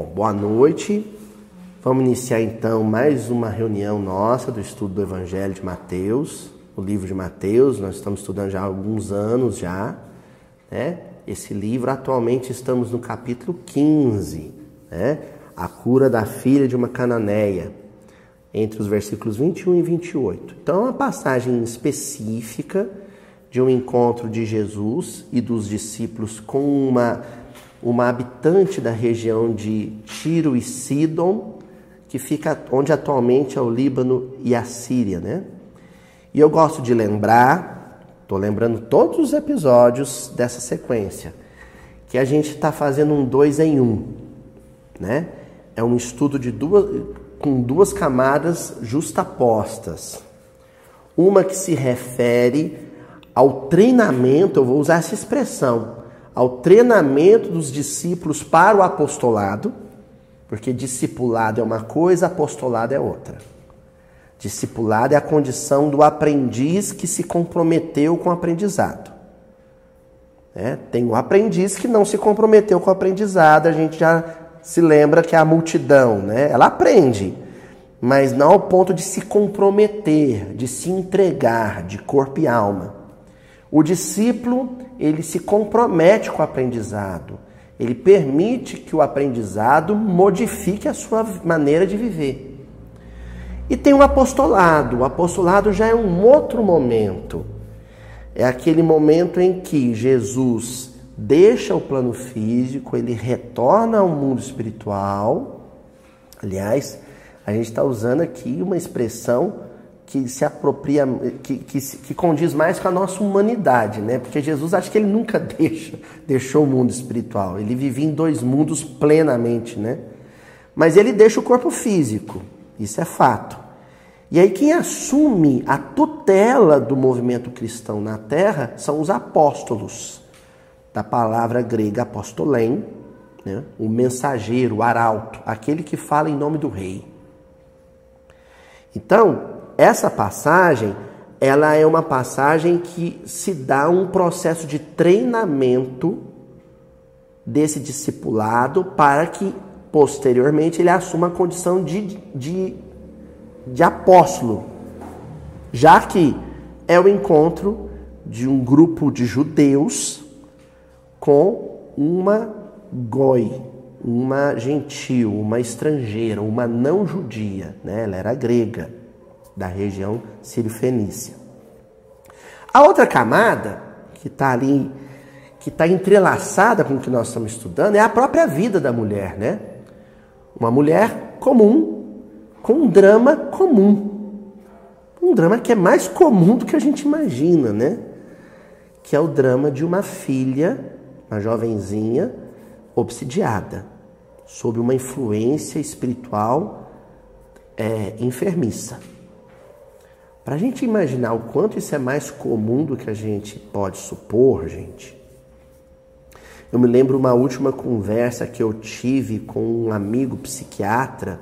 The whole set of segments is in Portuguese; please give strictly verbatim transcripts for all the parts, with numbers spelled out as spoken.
Bom, boa noite. Vamos iniciar então mais uma reunião nossa do estudo do Evangelho de Mateus, o livro de Mateus. Nós estamos estudando já há alguns anos já, né? Esse livro, atualmente estamos no capítulo quinze, né? A cura da filha de uma cananeia, entre os versículos vinte e um e vinte e oito. Então é uma passagem específica de um encontro de Jesus e dos discípulos com uma... uma habitante da região de Tiro e Sidon, que fica onde atualmente é o Líbano e a Síria, né? E eu gosto de lembrar, estou lembrando todos os episódios dessa sequência, que a gente está fazendo um dois em um, né? É um estudo de duas, com duas camadas justapostas. Uma que se refere ao treinamento, eu vou usar essa expressão, ao treinamento dos discípulos para o apostolado, porque discipulado é uma coisa, apostolado é outra. Discipulado é a condição do aprendiz que se comprometeu com o aprendizado. É, tem o aprendiz que não se comprometeu com o aprendizado, a gente já se lembra que é a multidão, né? Ela aprende, mas não ao ponto de se comprometer, de se entregar de corpo e alma. O discípulo, ele se compromete com o aprendizado. Ele permite que o aprendizado modifique a sua maneira de viver. E tem o apostolado. O apostolado já é um outro momento. É aquele momento em que Jesus deixa o plano físico, ele retorna ao mundo espiritual. Aliás, a gente está usando aqui uma expressão que se apropria, que, que, que condiz mais com a nossa humanidade, né? Porque Jesus, acho que ele nunca deixa, deixou o mundo espiritual. Ele vivia em dois mundos plenamente, né? Mas ele deixa o corpo físico, isso é fato. E aí quem assume a tutela do movimento cristão na Terra são os apóstolos, da palavra grega apostolém, né? O mensageiro, o arauto, aquele que fala em nome do rei. Então, essa passagem, ela é uma passagem que se dá um processo de treinamento desse discipulado para que, posteriormente, ele assuma a condição de, de, de apóstolo. Já que é o encontro de um grupo de judeus com uma goi, uma gentil, uma estrangeira, uma não judia, né? Ela era grega, da região sírio-fenícia. A outra camada que está ali, que está entrelaçada com o que nós estamos estudando, é a própria vida da mulher, né? Uma mulher comum, com um drama comum. Um drama que é mais comum do que a gente imagina, né? Que é o drama de uma filha, uma jovenzinha, obsidiada, sob uma influência espiritual é, enfermiça. Para a gente imaginar o quanto isso é mais comum do que a gente pode supor, gente, eu me lembro uma última conversa que eu tive com um amigo psiquiatra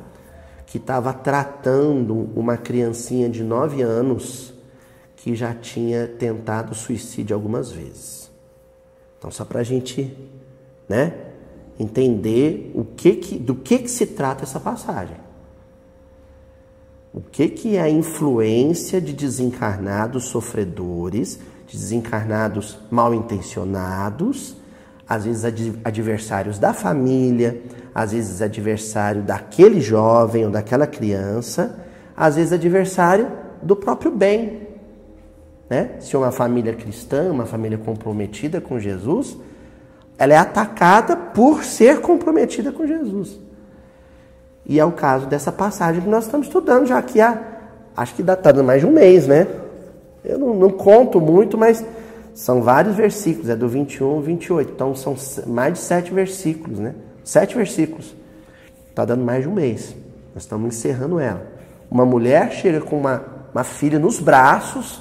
que estava tratando uma criancinha de nove anos que já tinha tentado suicídio algumas vezes. Então, só para a gente, né, entender o que que, do que que se trata essa passagem. O que, que é a influência de desencarnados sofredores, de desencarnados mal intencionados, às vezes ad- adversários da família, às vezes adversário daquele jovem ou daquela criança, às vezes adversário do próprio bem, né? Se uma família cristã, uma família comprometida com Jesus, ela é atacada por ser comprometida com Jesus. E é o caso dessa passagem que nós estamos estudando já aqui há, acho que está dando mais de um mês, né? Eu não, não conto muito, mas são vários versículos, é do vinte e um ao vinte e oito. Então são mais de sete versículos, né? Sete versículos. Está dando mais de um mês. Nós estamos encerrando ela. Uma mulher chega com uma, uma filha nos braços.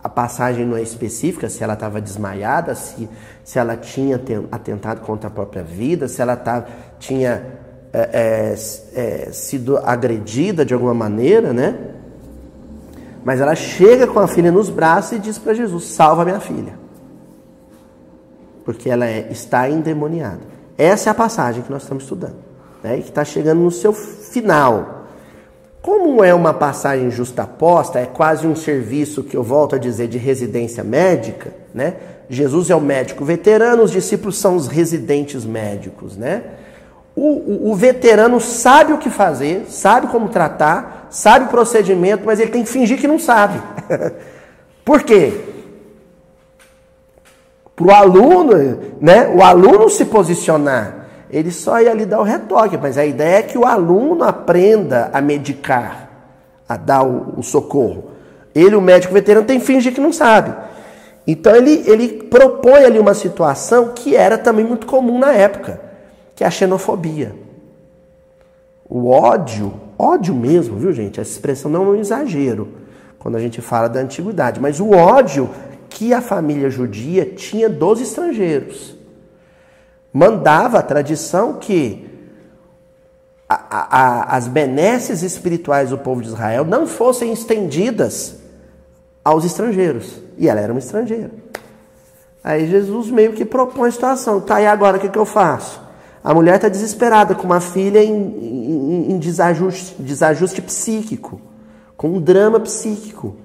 A passagem não é específica, se ela estava desmaiada, se, se ela tinha atentado contra a própria vida, se ela tá, tinha... É, é, é, sido agredida de alguma maneira, né? Mas ela chega com a filha nos braços e diz para Jesus: salva minha filha, porque ela é, está endemoniada. Essa é a passagem que nós estamos estudando. né, e que está chegando no seu final. Como é uma passagem justaposta, é quase um serviço que eu volto a dizer de residência médica, né? Jesus é o médico veterano, os discípulos são os residentes médicos, né? O, o, o veterano sabe o que fazer, sabe como tratar, sabe o procedimento, mas ele tem que fingir que não sabe. Por quê? Para o aluno, né? O aluno se posicionar, ele só ia lhe dar o retoque, mas a ideia é que o aluno aprenda a medicar, a dar o, o socorro. Ele, o médico veterano, tem que fingir que não sabe. Então ele, ele propõe ali uma situação que era também muito comum na época, que é a xenofobia. O ódio, ódio mesmo, viu gente? Essa expressão não é um exagero quando a gente fala da antiguidade, mas o ódio que a família judia tinha dos estrangeiros. Mandava a tradição que a, a, a, as benesses espirituais do povo de Israel não fossem estendidas aos estrangeiros. E ela era uma estrangeira. Aí Jesus meio que propõe a situação. Tá, e agora o que, que eu faço? A mulher está desesperada, com uma filha em, em, em desajuste, desajuste psíquico, com um drama psíquico.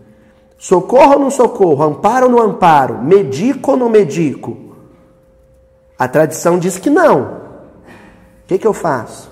Socorro ou não socorro? Amparo ou não amparo? Medico ou não medico? A tradição diz que não. O que, que eu faço?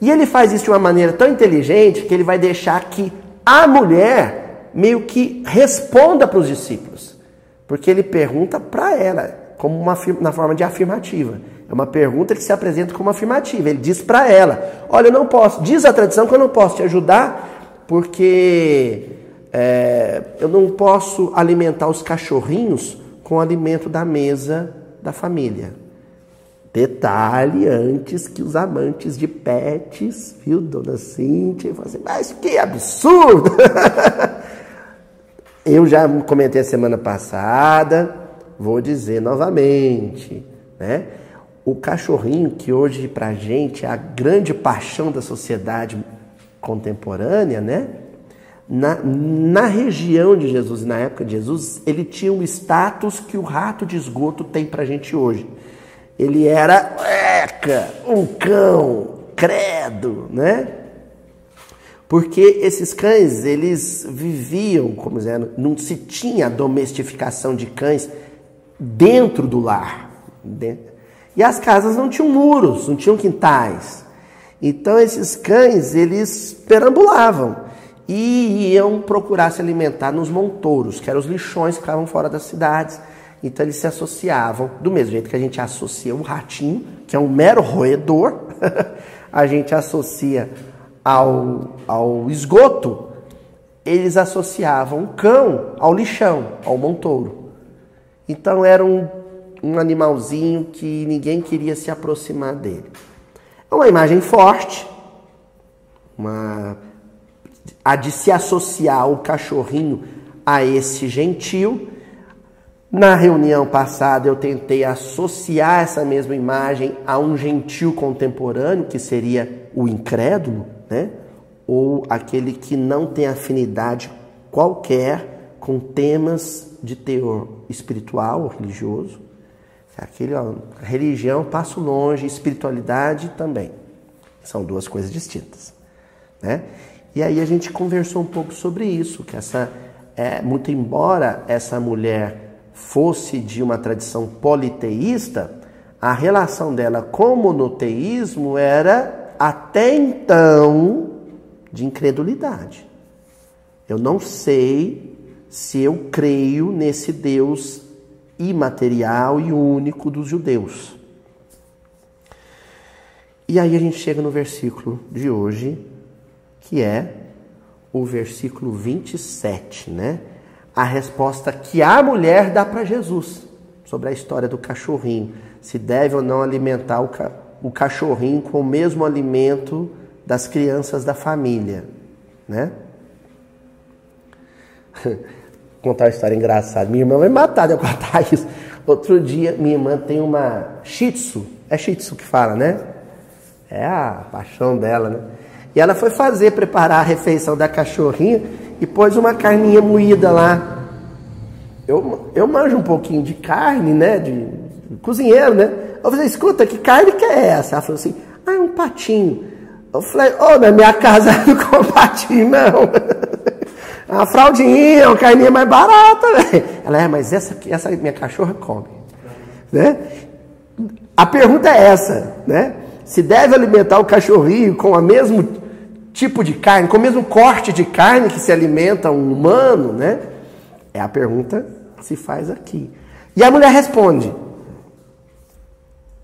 E ele faz isso de uma maneira tão inteligente que ele vai deixar que a mulher meio que responda para os discípulos. Porque ele pergunta para ela, como uma, na forma de afirmativa. É uma pergunta que se apresenta como afirmativa. Ele diz para ela, olha, eu não posso, diz a tradição que eu não posso te ajudar, porque é, eu não posso alimentar os cachorrinhos com o alimento da mesa da família. Detalhe, antes que os amantes de pets, viu, dona Cíntia, falam assim, mas que absurdo! Eu já comentei a semana passada, vou dizer novamente, né? O cachorrinho, que hoje pra gente é a grande paixão da sociedade contemporânea, né? Na, na região de Jesus, na época de Jesus, ele tinha um status que o rato de esgoto tem pra gente hoje. Ele era, eca, um cão, credo, né? Porque esses cães, eles viviam, como dizendo, não se tinha domesticação de cães dentro do lar, dentro. E as casas não tinham muros, não tinham quintais. Então esses cães, eles perambulavam e iam procurar se alimentar nos montouros, que eram os lixões que ficavam fora das cidades. Então eles se associavam, do mesmo jeito que a gente associa o ratinho, que é um mero roedor, a gente associa ao, ao esgoto, eles associavam o cão ao lixão, ao montouro. Então era um um animalzinho que ninguém queria se aproximar dele. É uma imagem forte, uma... a de se associar o cachorrinho a esse gentil. Na reunião passada eu tentei associar essa mesma imagem a um gentil contemporâneo, que seria o incrédulo, né? Ou aquele que não tem afinidade qualquer com temas de teor espiritual ou religioso. Aquele, ó, religião, passo longe, espiritualidade também. São duas coisas distintas, né? E aí a gente conversou um pouco sobre isso, que essa, é, muito embora essa mulher fosse de uma tradição politeísta, a relação dela com o monoteísmo era, até então, de incredulidade. Eu não sei se eu creio nesse Deus imaterial e único dos judeus. E aí a gente chega no versículo de hoje, que é o versículo vinte e sete, né? A resposta que a mulher dá para Jesus sobre a história do cachorrinho, se deve ou não alimentar o, ca o cachorrinho com o mesmo alimento das crianças da família, né? Contar uma história engraçada. Minha irmã vai matar de eu contar isso. Outro dia, minha irmã tem uma shih tzu. É shih tzu que fala, né? É a paixão dela, né? E ela foi fazer, preparar a refeição da cachorrinha e pôs uma carninha moída lá. Eu, eu manjo um pouquinho de carne, né? De, de cozinheiro, né? Eu falei, escuta, que carne que é essa? Ela falou assim, Ah, um patinho. Eu falei, ô, oh, na minha casa não com patinho, não. Uma fraldinha, uma carninha mais barata, velho. Ela, é, mas essa, essa minha cachorra come. Né? A pergunta é essa, né? Se deve alimentar o cachorrinho com o mesmo tipo de carne, com o mesmo corte de carne que se alimenta um humano, né? É a pergunta que se faz aqui. E a mulher responde,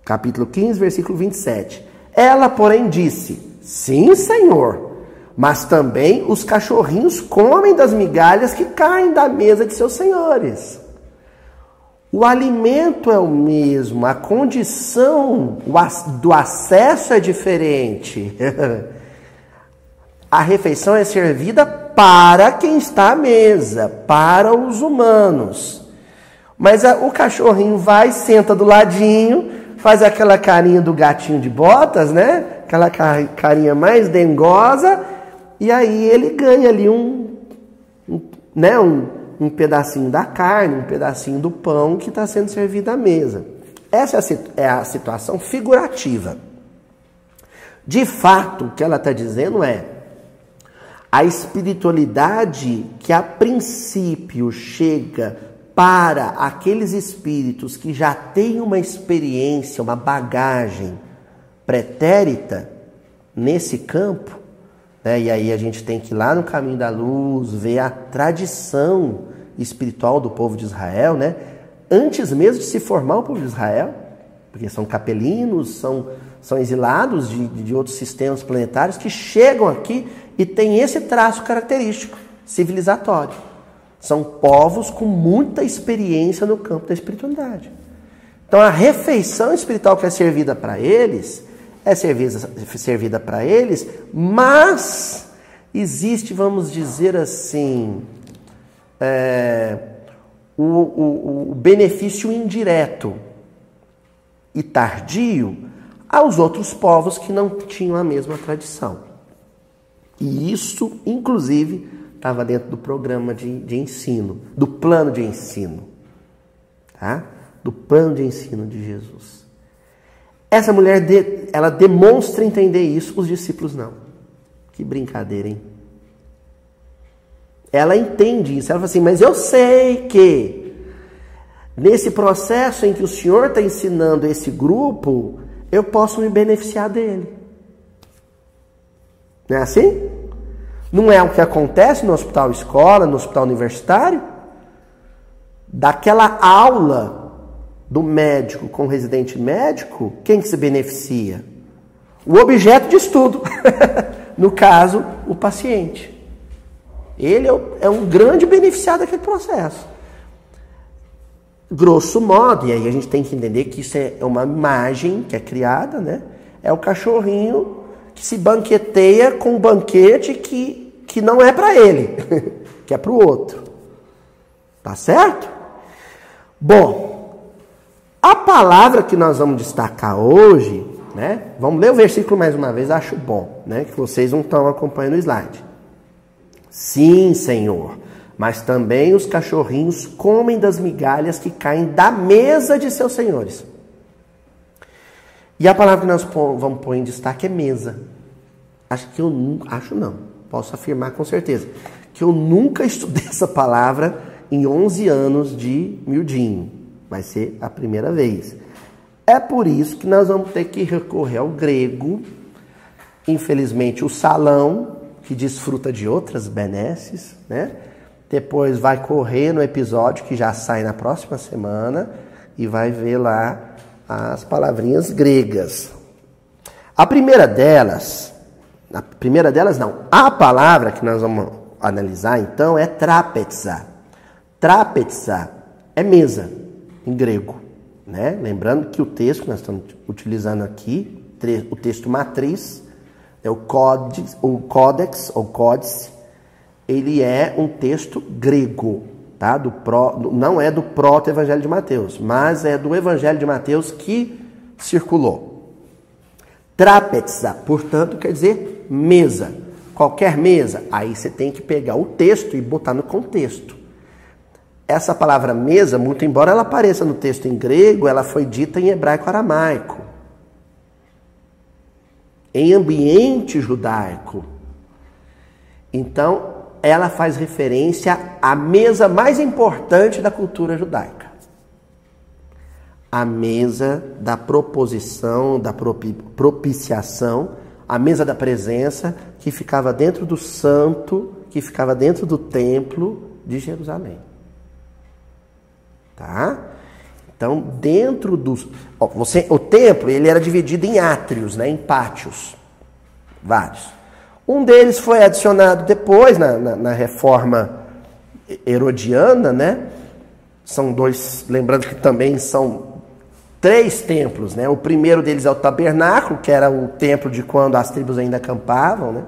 capítulo quinze, versículo vinte e sete. Ela, porém, disse, sim, Senhor, mas também os cachorrinhos comem das migalhas que caem da mesa de seus senhores. O alimento é o mesmo, a condição do acesso é diferente. A refeição é servida para quem está à mesa, para os humanos. Mas a, o cachorrinho vai, senta do ladinho, faz aquela carinha do gatinho de botas, né? Aquela carinha mais dengosa, e aí ele ganha ali um... um né? Um, um pedacinho da carne, um pedacinho do pão que está sendo servido à mesa. Essa é a situação figurativa. De fato, o que ela está dizendo é a espiritualidade que a princípio chega para aqueles espíritos que já têm uma experiência, uma bagagem pretérita nesse campo, né? E aí a gente tem que ir lá no caminho da luz, ver a tradição espiritual do povo de Israel, né? Antes mesmo de se formar o povo de Israel, porque são capelinos, são, são exilados de, de outros sistemas planetários que chegam aqui e têm esse traço característico, civilizatório. São povos com muita experiência no campo da espiritualidade. Então a refeição espiritual que é servida para eles... é servida, servida para eles, mas existe, vamos dizer assim, é, o, o, o benefício indireto e tardio aos outros povos que não tinham a mesma tradição. E isso, inclusive, estava dentro do programa de, de ensino, do plano de ensino, tá? Do plano de ensino de Jesus. Essa mulher, ela demonstra entender isso, os discípulos não. Que brincadeira, hein? Ela entende isso, ela fala assim, mas eu sei que nesse processo em que o Senhor está ensinando esse grupo, eu posso me beneficiar dele. Não é assim? Não é o que acontece no hospital escola, no hospital universitário? Daquela aula... do médico com o residente médico, quem que se beneficia? O objeto de estudo, no caso, o paciente. Ele é um grande beneficiado daquele processo. Grosso modo, e aí a gente tem que entender que isso é uma imagem que é criada, né? É o cachorrinho que se banqueteia com um banquete que, que não é para ele, que é para o outro. Tá certo? Bom, a palavra que nós vamos destacar hoje, né? Vamos ler o versículo mais uma vez, acho bom, né? Que vocês não estão acompanhando o slide. Sim, Senhor, mas também os cachorrinhos comem das migalhas que caem da mesa de seus senhores. E a palavra que nós vamos pôr em destaque é mesa. Acho que eu acho não, posso afirmar com certeza, que eu nunca estudei essa palavra em onze anos de miudinho. Vai ser a primeira vez. É por isso que nós vamos ter que recorrer ao grego. Infelizmente, o salão, que desfruta de outras benesses, né? Depois vai correr no episódio que já sai na próxima semana e vai ver lá as palavrinhas gregas. A primeira delas, a primeira delas não, a palavra que nós vamos analisar então é trápeza. Trápeza é mesa. Em grego, né? Lembrando que o texto que nós estamos utilizando aqui, o texto matriz, é o códex, o códex ou códice, ele é um texto grego, tá? Do pró, não é do proto-evangelho de Mateus, mas é do evangelho de Mateus que circulou. Trápeza, portanto, quer dizer mesa, qualquer mesa. Aí você tem que pegar o texto e botar no contexto. Essa palavra mesa, muito embora ela apareça no texto em grego, ela foi dita em hebraico-aramaico. em ambiente judaico. Então, ela faz referência à mesa mais importante da cultura judaica. A mesa da proposição, da propiciação, a mesa da presença que ficava dentro do santo, que ficava dentro do templo de Jerusalém. Tá? Então, dentro dos... Ó, você, o templo, ele era dividido em átrios, né? Em pátios, vários. Um deles foi adicionado depois, na, na, na reforma herodiana, né? São dois, lembrando que também são três templos, né? O primeiro deles é o Tabernáculo, que era o templo de quando as tribos ainda acampavam, né?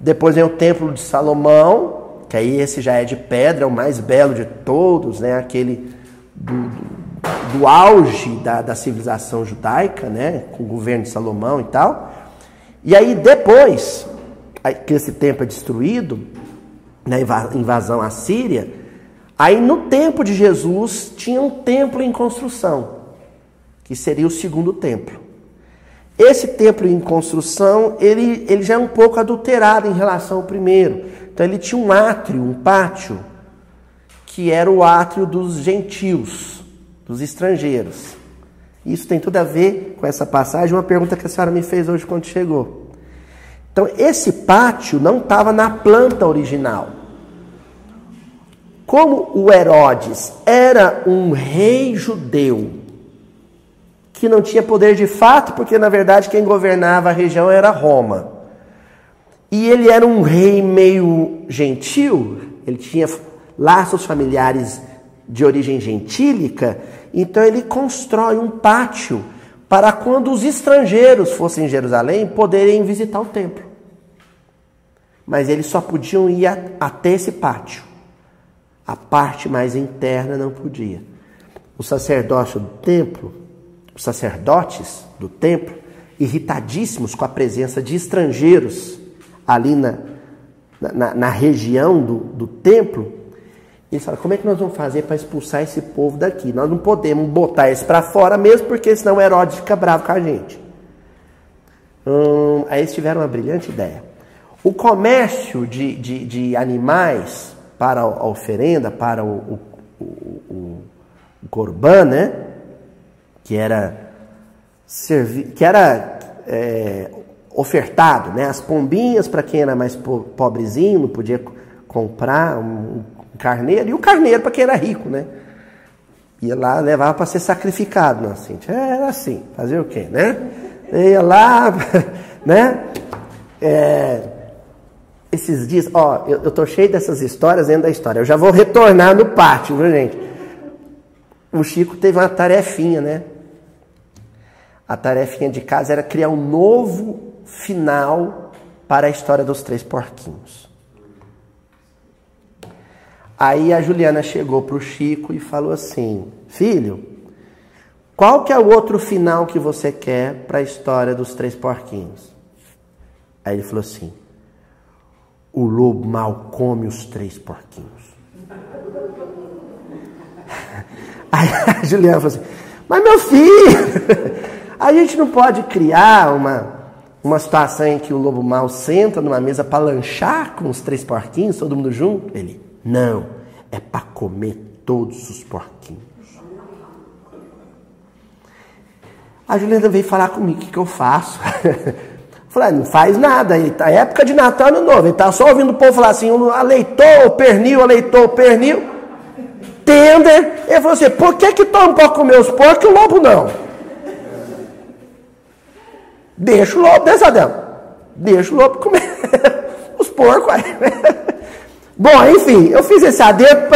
Depois vem o Templo de Salomão, que aí esse já é de pedra, é o mais belo de todos, né? Aquele do, do, do auge da, da civilização judaica, né? Com o governo de Salomão e tal. E aí depois... que esse templo é destruído, na invasão à Síria, aí no tempo de Jesus tinha um templo em construção, que seria o segundo templo. Esse templo em construção, ele, ele já é um pouco adulterado em relação ao primeiro. Então ele tinha um átrio, um pátio, que era o átrio dos gentios, dos estrangeiros. Isso tem tudo a ver com essa passagem, uma pergunta que a senhora me fez hoje quando chegou. Então, esse pátio não estava na planta original. Como o Herodes era um rei judeu, que não tinha poder de fato, porque, na verdade, quem governava a região era Roma. E ele era um rei meio gentil, ele tinha laços familiares de origem gentílica, então ele constrói um pátio para quando os estrangeiros fossem em Jerusalém, poderem visitar o templo. Mas eles só podiam ir até esse pátio. A parte mais interna não podia. O sacerdócio do templo, os sacerdotes do templo, irritadíssimos com a presença de estrangeiros ali na, na, na região do, do templo, eles falaram, como é que nós vamos fazer para expulsar esse povo daqui? Nós não podemos botar esse para fora mesmo, porque senão Herodes fica bravo com a gente. Hum, aí eles tiveram uma brilhante ideia. O comércio de, de, de animais para a oferenda, para o, o, o, o corbã, né? Que era, servi- que era é, ofertado, né? As pombinhas, para quem era mais po- pobrezinho, não podia c- comprar um carneiro, e o carneiro para quem era rico, né? Ia lá, levava para ser sacrificado, não, assim, era assim, fazer o quê, né? Ia lá, né? É, esses dias, ó, eu, eu tô cheio dessas histórias dentro da história, eu já vou retornar no pátio, viu, gente? O Chico teve uma tarefinha, né? A tarefinha de casa era criar um novo final para a história dos três porquinhos. Aí a Juliana chegou para o Chico e falou assim, filho, qual que é o outro final que você quer para a história dos três porquinhos? Aí ele falou assim, o lobo mal come os três porquinhos. Aí a Juliana falou assim, mas meu filho, a gente não pode criar uma, uma situação em que o lobo mal senta numa mesa para lanchar com os três porquinhos, todo mundo junto? Ele... Não, é para comer todos os porquinhos. A Juliana veio falar comigo, o que, que eu faço? Eu falei, não faz nada, tá época de Natal Ano Novo, ele tá só ouvindo o povo falar assim, aleitou o pernil, aleitou o pernil, tender. Ele falou assim, por que que toma para comer os porcos e o lobo não? Deixa o lobo, né, Sadão? Deixa o lobo comer os porcos aí. Bom, enfim, eu fiz esse adendo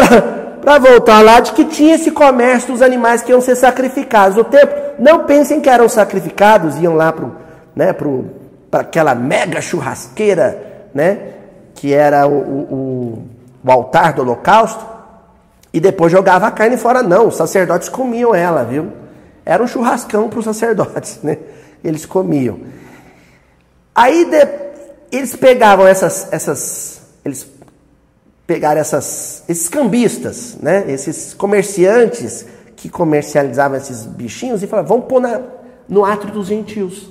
para voltar lá de que tinha esse comércio dos animais que iam ser sacrificados. O tempo, não pensem que eram sacrificados, iam lá para né, aquela mega churrasqueira, né, que era o, o, o altar do holocausto, e depois jogava a carne fora. Não, os sacerdotes comiam ela, viu? Era um churrascão para os sacerdotes, né? Eles comiam. Aí de, eles pegavam essas... essas eles pegar essas, esses cambistas, né? Esses comerciantes que comercializavam esses bichinhos e falavam, vamos pôr na, no átrio dos gentios.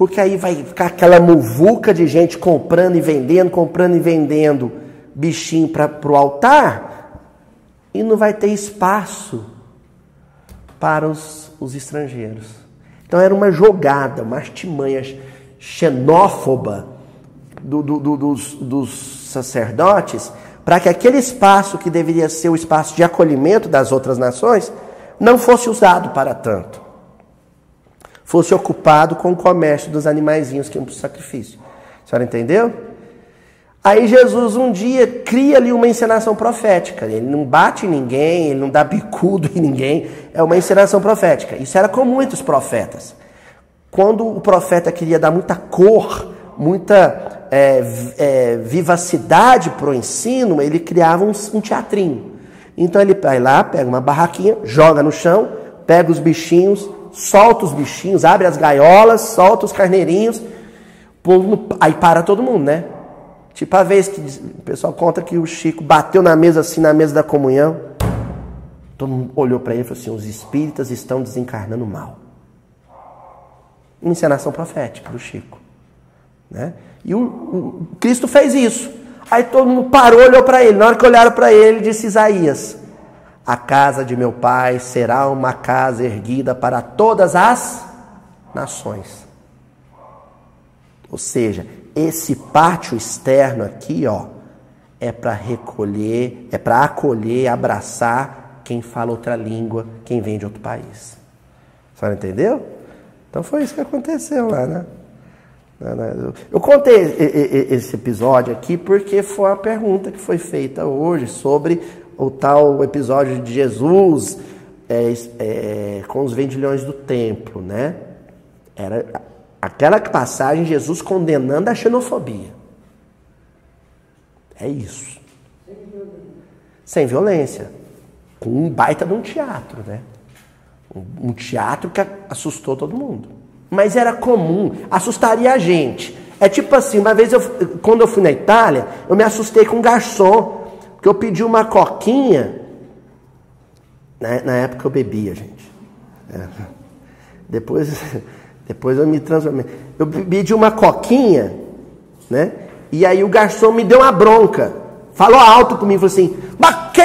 Porque aí vai ficar aquela muvuca de gente comprando e vendendo, comprando e vendendo bichinho para o altar, e não vai ter espaço para os, os estrangeiros. Então era uma jogada, uma artimanha xenófoba do, do, do, dos, dos sacerdotes, para que aquele espaço que deveria ser o espaço de acolhimento das outras nações não fosse usado para tanto. Fosse ocupado com o comércio dos animaizinhos que iam para o sacrifício. A senhora entendeu? Aí Jesus um dia cria ali uma encenação profética. Ele não bate em ninguém, ele não dá bicudo em ninguém. É uma encenação profética. Isso era comum entre os profetas. Quando o profeta queria dar muita cor, muita é, é, vivacidade para o ensino, ele criava um, um teatrinho. Então ele vai lá, pega uma barraquinha, joga no chão, pega os bichinhos, solta os bichinhos, abre as gaiolas, solta os carneirinhos, no... aí para todo mundo, né? Tipo a vez que o pessoal conta que o Chico bateu na mesa assim, na mesa da comunhão, todo mundo olhou para ele e falou assim, os espíritas estão desencarnando mal. Uma encenação profética do Chico, né? E o, o Cristo fez isso. Aí todo mundo parou, olhou para ele. Na hora que olharam para ele, ele disse Isaías, a casa de meu pai será uma casa erguida para todas as nações. Ou seja, esse pátio externo aqui, ó, é para recolher, é para acolher, abraçar quem fala outra língua, quem vem de outro país. A senhora entendeu? Então foi isso que aconteceu lá, né? Eu contei esse episódio aqui porque foi uma pergunta que foi feita hoje sobre o tal episódio de Jesus é, é, com os vendilhões do templo, né? Era aquela passagem, Jesus condenando a xenofobia. É isso. Sem violência. Sem violência. Com um baita de um teatro, né? Um, um teatro que assustou todo mundo. Mas era comum, assustaria a gente. É tipo assim, uma vez, eu, quando eu fui na Itália, eu me assustei com um garçom, porque eu pedi uma coquinha, na, na época eu bebia, gente. É. Depois, depois eu me transformei. Eu pedi uma coquinha, né? E aí o garçom me deu uma bronca. Falou alto comigo, falou assim, Baquê!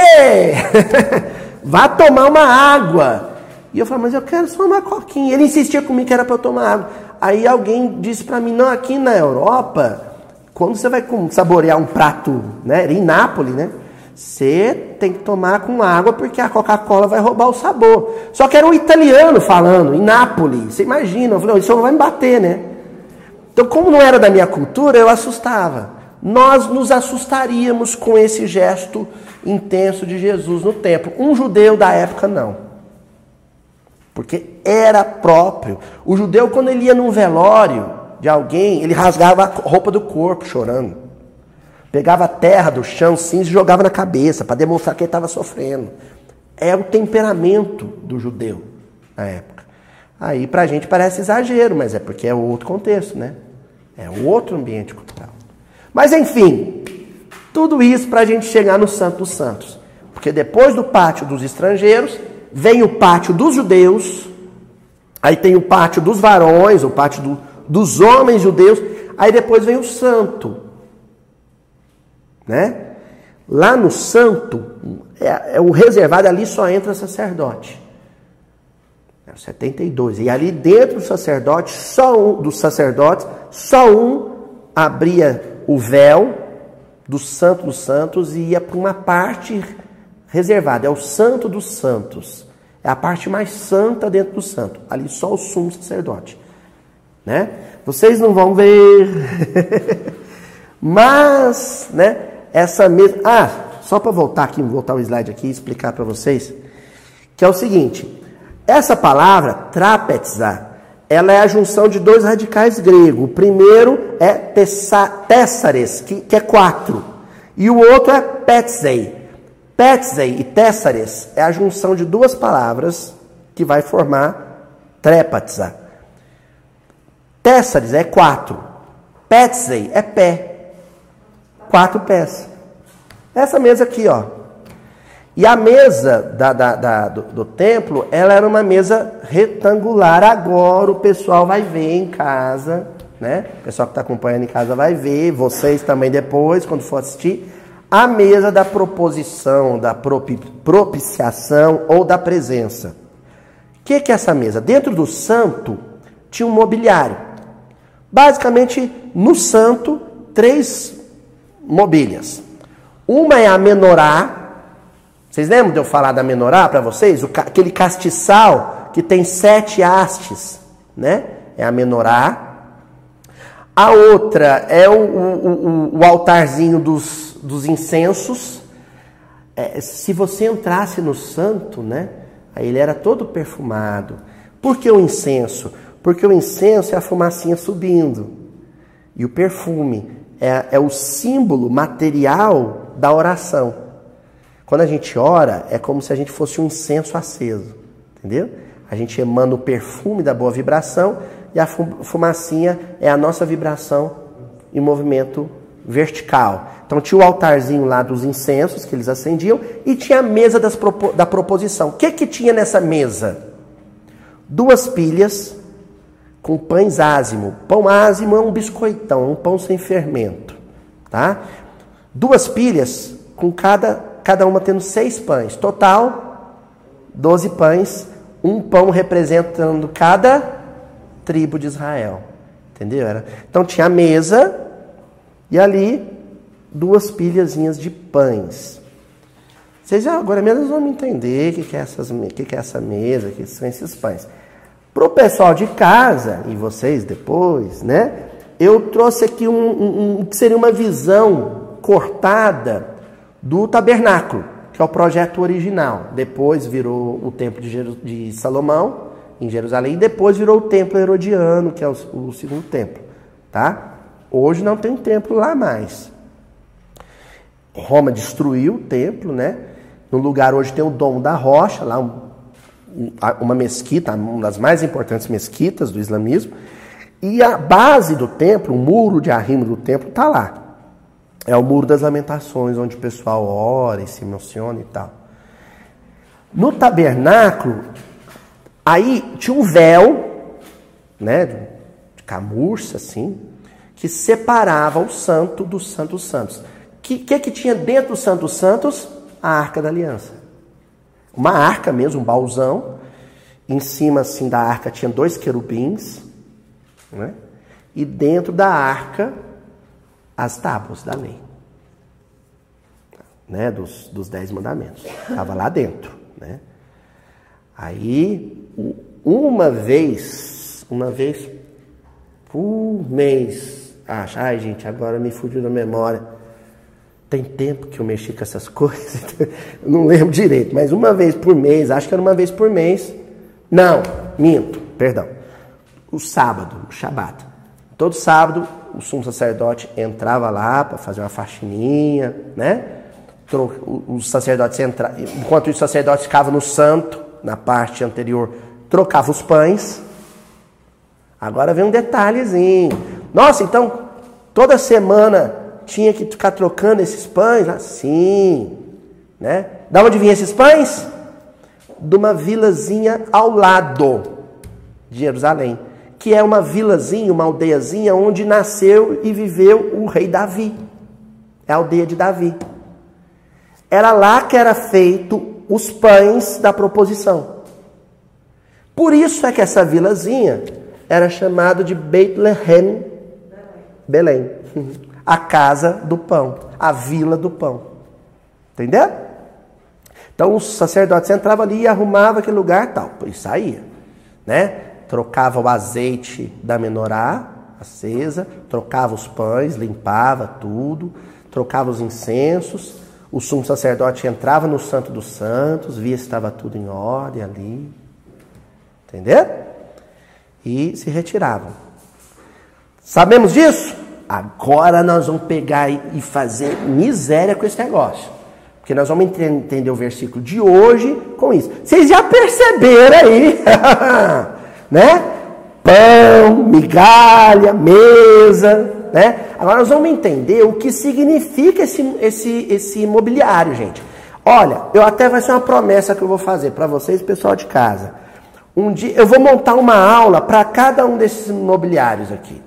Vá tomar uma água. E eu falei, mas eu quero só uma coquinha. Ele insistia comigo que era para eu tomar água. Aí alguém disse para mim, não, aqui na Europa, quando você vai saborear um prato, né? Era em Nápoles, né? Você tem que tomar com água porque a Coca-Cola vai roubar o sabor. Só que era um italiano falando, em Nápoles. Você imagina, eu falei, isso não vai me bater, né? Então, como não era da minha cultura, eu assustava. Nós nos assustaríamos com esse gesto intenso de Jesus no templo. Um judeu da época, não. Porque era próprio. O judeu, quando ele ia num velório de alguém, ele rasgava a roupa do corpo chorando. Pegava a terra do chão, cinza e jogava na cabeça para demonstrar que ele estava sofrendo. É o temperamento do judeu na época. Aí para a gente parece exagero, mas é porque é outro contexto, né? É outro ambiente cultural. Mas enfim, tudo isso para a gente chegar no Santo dos Santos. Porque depois do pátio dos estrangeiros, vem o pátio dos judeus, aí tem o pátio dos varões, o pátio do, dos homens judeus, aí depois vem o santo. Né? Lá no santo, é, é o reservado, ali só entra sacerdote. É o setenta e dois. E ali dentro do sacerdote, só um dos sacerdotes, só um abria o véu do Santo dos Santos e ia para uma parte reservada. É o Santo dos Santos. É a parte mais santa dentro do santo. Ali só o sumo sacerdote. Né? Vocês não vão ver... Mas, né, essa mesma... Ah, só para voltar aqui, voltar o slide aqui e explicar para vocês, que é o seguinte, essa palavra, trápeza, ela é a junção de dois radicais gregos. O primeiro é tessa, tessares, que, que é quatro, e o outro é petzei. Petzei e tessares é a junção de duas palavras que vai formar trépatza. Tessares é quatro, petzei é pé. Quatro pés. Essa mesa aqui, ó. E a mesa da, da, da, do, do templo, ela era uma mesa retangular. Agora o pessoal vai ver em casa, né? O pessoal que está acompanhando em casa vai ver, vocês também depois, quando for assistir, a mesa da proposição, da propiciação ou da presença. O que, que é essa mesa? Dentro do santo tinha um mobiliário. Basicamente, no santo, três mobílias. Uma é a menorá. Vocês lembram de eu falar da menorá para vocês? O, aquele castiçal que tem sete hastes, né? É a menorá. A outra é o, o, o, o altarzinho dos, dos incensos. É, se você entrasse no santo, né? Aí ele era todo perfumado. Por que o incenso? Porque o incenso é a fumacinha subindo. E o perfume é, é o símbolo material da oração. Quando a gente ora, é como se a gente fosse um incenso aceso, entendeu? A gente emana o perfume da boa vibração e a fumacinha é a nossa vibração em movimento vertical. Então tinha o altarzinho lá dos incensos que eles acendiam e tinha a mesa das propo- da proposição. O que que tinha nessa mesa? Duas pilhas com pães ázimo. Pão ázimo é um biscoitão, é um pão sem fermento, tá? Duas pilhas com cada... Cada uma tendo seis pães. Total, doze pães. Um pão representando cada tribo de Israel. Entendeu? Era... Então tinha a mesa e ali duas pilhazinhas de pães. Vocês já agora mesmo vão me entender o que, que, é que, que é essa mesa, o que são esses pães. Para o pessoal de casa, e vocês depois, né? Eu trouxe aqui um, um, um que seria uma visão cortada do tabernáculo, que é o projeto original. Depois virou o templo de, Jeru- de Salomão, em Jerusalém, e depois virou o templo herodiano, que é o, o segundo templo. Tá? Hoje não tem templo lá mais. Roma destruiu o templo, né? No lugar hoje tem o Domo da Rocha, lá um, uma mesquita, uma das mais importantes mesquitas do islamismo. E a base do templo, o muro de arrimo do templo, está lá. É o Muro das Lamentações, onde o pessoal ora e se emociona e tal. No tabernáculo, aí tinha um véu, né, de camurça, assim, que separava o santo do Santo dos Santos. O que, que que tinha dentro do Santo dos Santos? A Arca da Aliança. Uma arca mesmo, um baúzão. Em cima, assim, da arca tinha dois querubins, né? E dentro da arca... as tábuas da lei, né, dos, dos dez mandamentos, estava lá dentro, né? Aí, uma vez, uma vez por mês, acho, ai gente, agora me fugiu da memória, tem tempo que eu mexi com essas coisas, não lembro direito, mas uma vez por mês, acho que era uma vez por mês, não, minto, perdão, o sábado, o Shabat, todo sábado, o sumo sacerdote entrava lá para fazer uma faxininha, né? Os sacerdotes entra... Enquanto os sacerdotes ficavam no santo, na parte anterior, trocava os pães. Agora vem um detalhezinho. Nossa, então, toda semana tinha que ficar trocando esses pães? Assim, né? Da onde vinham esses pães? De uma vilazinha ao lado de Jerusalém, que é uma vilazinha, uma aldeiazinha, onde nasceu e viveu o rei Davi. É a aldeia de Davi. Era lá que era feito os pães da proposição. Por isso é que essa vilazinha era chamada de Beit Lehem, Belém. A casa do pão, a vila do pão. Entendeu? Então os sacerdotes entravam ali e arrumavam aquele lugar e tal. E saía, né? Trocava o azeite da menorá acesa, trocava os pães, limpava tudo, trocava os incensos, o sumo sacerdote entrava no Santo dos Santos, via se estava tudo em ordem ali, entendeu? E se retiravam. Sabemos disso? Agora nós vamos pegar e fazer miséria com esse negócio. Porque nós vamos entender o versículo de hoje com isso. Vocês já perceberam aí? Né? Pão, migalha, mesa, né? Agora nós vamos entender o que significa esse, esse, esse mobiliário, gente. Olha, eu até vai ser uma promessa que eu vou fazer para vocês, pessoal de casa. Um dia eu vou montar uma aula para cada um desses imobiliários aqui,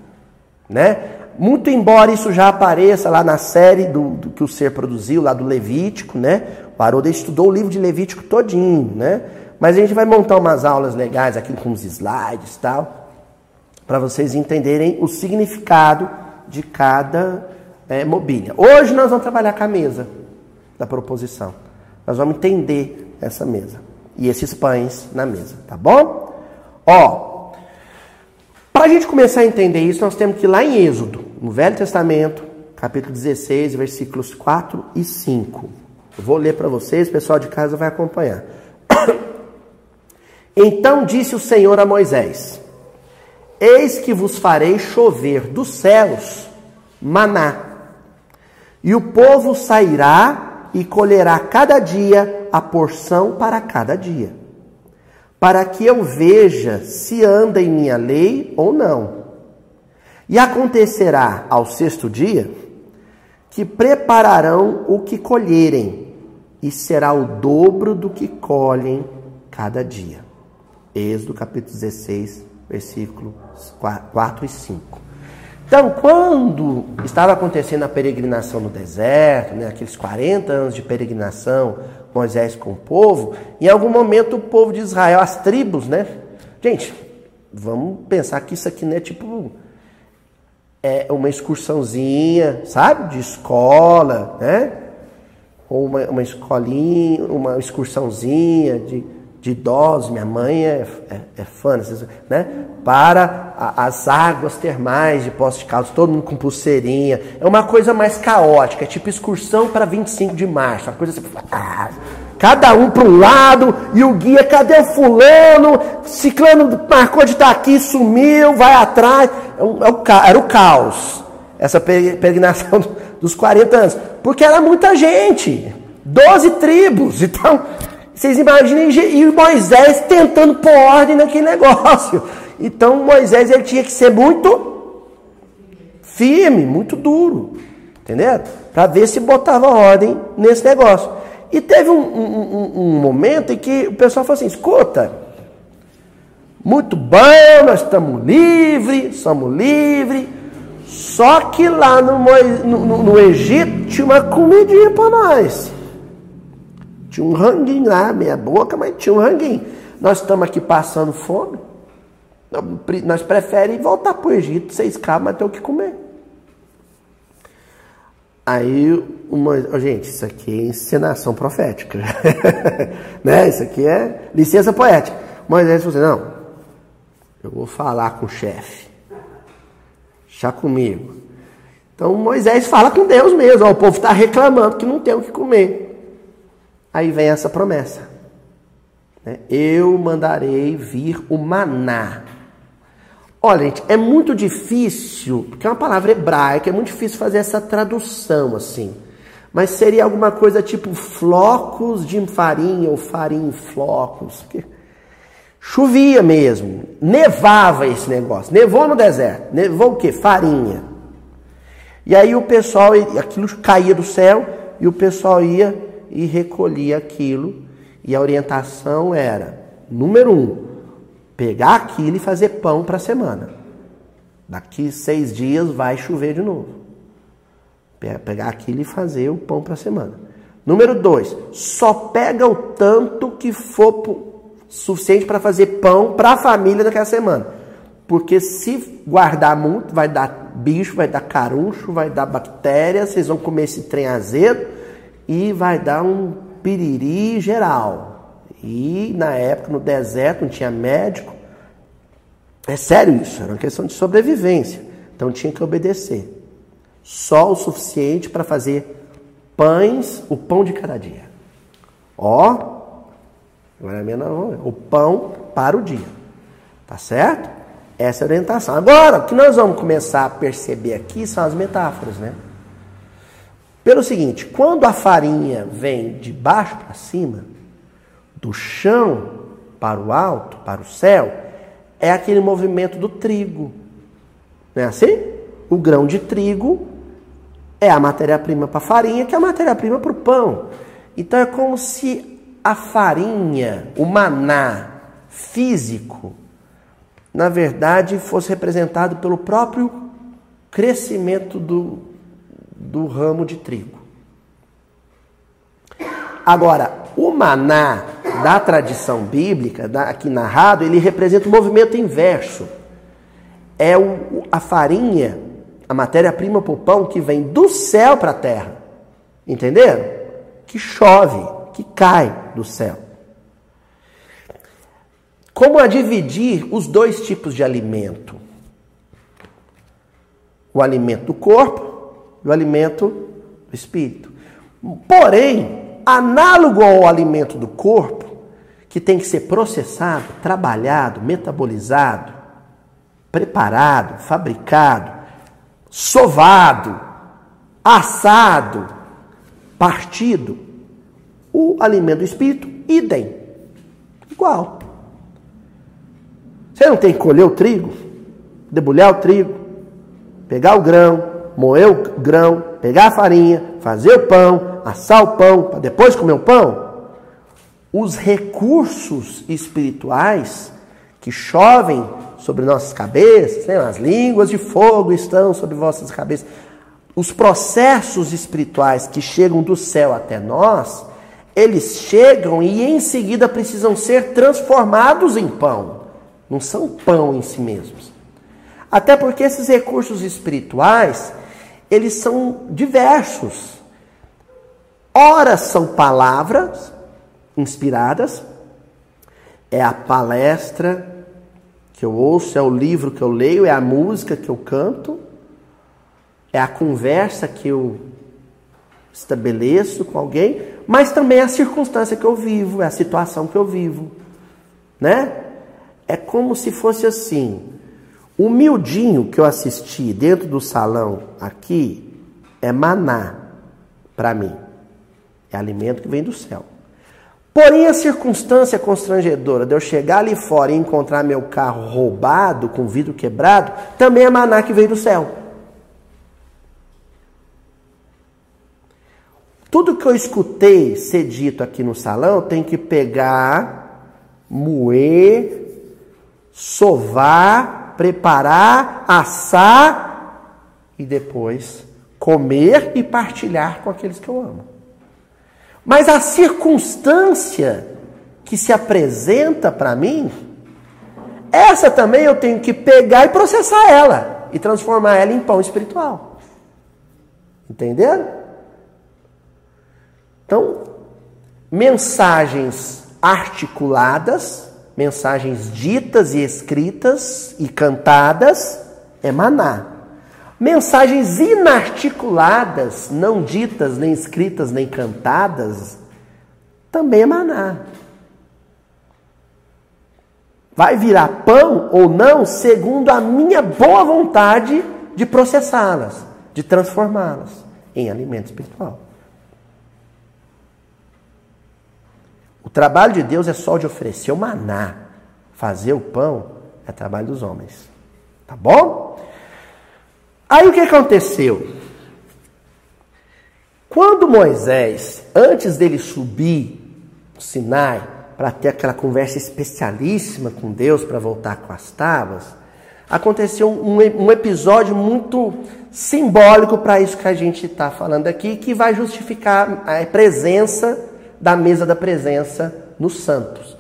né? Muito embora isso já apareça lá na série do, do que o Ser produziu, lá do Levítico, né? O Herodes estudou o livro de Levítico todinho, né? Mas a gente vai montar umas aulas legais aqui com uns slides e tal, para vocês entenderem o significado de cada é, mobília. Hoje nós vamos trabalhar com a mesa da proposição. Nós vamos entender essa mesa e esses pães na mesa, tá bom? Ó, para a gente começar a entender isso, nós temos que ir lá em Êxodo, no Velho Testamento, capítulo dezesseis, versículos quatro e cinco. Eu vou ler para vocês, o pessoal de casa vai acompanhar. Então disse o Senhor a Moisés, eis que vos farei chover dos céus maná, e o povo sairá e colherá cada dia a porção para cada dia, para que eu veja se anda em minha lei ou não. E acontecerá ao sexto dia que prepararão o que colherem, e será o dobro do que colhem cada dia. Êxodo capítulo dezesseis, versículos quatro e cinco. Então, quando estava acontecendo a peregrinação no deserto, né, aqueles quarenta anos de peregrinação, Moisés com o povo, em algum momento o povo de Israel, as tribos, né? Gente, vamos pensar que isso aqui não é tipo é uma excursãozinha, sabe? De escola, né? Ou uma, uma escolinha, uma excursãozinha de... de idosos, minha mãe é, é, é fã, né? Para a, as águas termais de Poços de Caldas, todo mundo com pulseirinha. É uma coisa mais caótica, é tipo excursão para vinte e cinco de março, uma coisa assim, ah, cada um para um lado, e o guia, cadê o fulano? Ciclano marcou de estar aqui, sumiu, vai atrás. É um, é o, era o caos, essa peregrinação dos quarenta anos, porque era muita gente, doze tribos, então... Vocês imaginem, e Moisés tentando pôr ordem naquele negócio. Então, Moisés ele tinha que ser muito firme, muito duro, entendeu? Para ver se botava ordem nesse negócio. E teve um, um, um, um momento em que o pessoal falou assim, escuta, muito bom, nós estamos livres, somos livres, só que lá no, no, no, no Egito tinha uma comidinha para nós. Tinha um ranguinho lá, meia boca, mas tinha um ranguinho. Nós estamos aqui passando fome. Nós preferimos voltar para o Egito, seis cabos, mas tem o que comer. Aí, uma... gente, isso aqui é encenação profética. Né? Isso aqui é licença poética. Moisés falou assim, não, eu vou falar com o chefe. Chá comigo. Então, Moisés fala com Deus mesmo. Ó, o povo está reclamando que não tem o que comer. Aí vem essa promessa, né? Eu mandarei vir o maná. Olha, gente, é muito difícil, porque é uma palavra hebraica, é muito difícil fazer essa tradução assim. Mas seria alguma coisa tipo flocos de farinha ou farinha em flocos. Chovia mesmo, nevava esse negócio, nevou no deserto, nevou o quê? Farinha. E aí o pessoal, aquilo caía do céu e o pessoal ia... e recolhia aquilo, e a orientação era, número um, pegar aquilo e fazer pão para a semana. Daqui seis dias vai chover de novo. Pegar aquilo e fazer o pão para a semana. Número dois, só pega o tanto que for suficiente para fazer pão para a família daquela semana. Porque se guardar muito, vai dar bicho, vai dar caruncho, vai dar bactéria, vocês vão comer esse trem azedo, e vai dar um piriri geral. E na época, no deserto, não tinha médico. É sério isso, era uma questão de sobrevivência. Então tinha que obedecer. Só o suficiente para fazer pães, o pão de cada dia. Ó, agora é menor, o pão para o dia. Tá certo? Essa é a orientação. Agora, o que nós vamos começar a perceber aqui são as metáforas, né? Pelo seguinte, quando a farinha vem de baixo para cima, do chão para o alto, para o céu, é aquele movimento do trigo. Não é assim? O grão de trigo é a matéria-prima para a farinha, que é a matéria-prima para o pão. Então é como se a farinha, o maná físico, na verdade fosse representado pelo próprio crescimento do, do ramo de trigo. Agora, o maná da tradição bíblica, da, aqui narrado, ele representa o movimento inverso. É o, a farinha, a matéria-prima para o pão que vem do céu para a terra. Entenderam? Que chove, que cai do céu. Como a dividir os dois tipos de alimento? O alimento do corpo e o alimento do espírito. Porém, análogo ao alimento do corpo, que tem que ser processado, trabalhado, metabolizado, preparado, fabricado, sovado, assado, partido, o alimento do espírito, idem, igual. Você não tem que colher o trigo, debulhar o trigo, pegar o grão, moer o grão, pegar a farinha, fazer o pão, assar o pão, para depois comer o pão. Os recursos espirituais que chovem sobre nossas cabeças, né? As línguas de fogo estão sobre vossas cabeças. Os processos espirituais que chegam do céu até nós, eles chegam e em seguida precisam ser transformados em pão. Não são pão em si mesmos. Até porque esses recursos espirituais, eles são diversos. Ora são palavras inspiradas, é a palestra que eu ouço, é o livro que eu leio, é a música que eu canto, é a conversa que eu estabeleço com alguém, mas também é a circunstância que eu vivo, é a situação que eu vivo, né? É como se fosse assim, o Miudinho que eu assisti dentro do salão aqui é maná para mim. É alimento que vem do céu. Porém, a circunstância constrangedora de eu chegar ali fora e encontrar meu carro roubado, com vidro quebrado, também é maná que vem do céu. Tudo que eu escutei ser dito aqui no salão, eu tenho que pegar, moer, sovar, preparar, assar e depois comer e partilhar com aqueles que eu amo. Mas a circunstância que se apresenta para mim, essa também eu tenho que pegar e processar ela. E transformar ela em pão espiritual. Entenderam? Então, mensagens articuladas, mensagens ditas e escritas e cantadas, é maná. Mensagens inarticuladas, não ditas, nem escritas, nem cantadas, também é maná. Vai virar pão ou não, segundo a minha boa vontade de processá-las, de transformá-las em alimento espiritual. O trabalho de Deus é só o de oferecer o maná. Fazer o pão é trabalho dos homens. Tá bom? Aí o que aconteceu? Quando Moisés, antes dele subir o Sinai para ter aquela conversa especialíssima com Deus para voltar com as tábuas, aconteceu um, um episódio muito simbólico para isso que a gente está falando aqui, que vai justificar a presença da mesa da presença nos santos.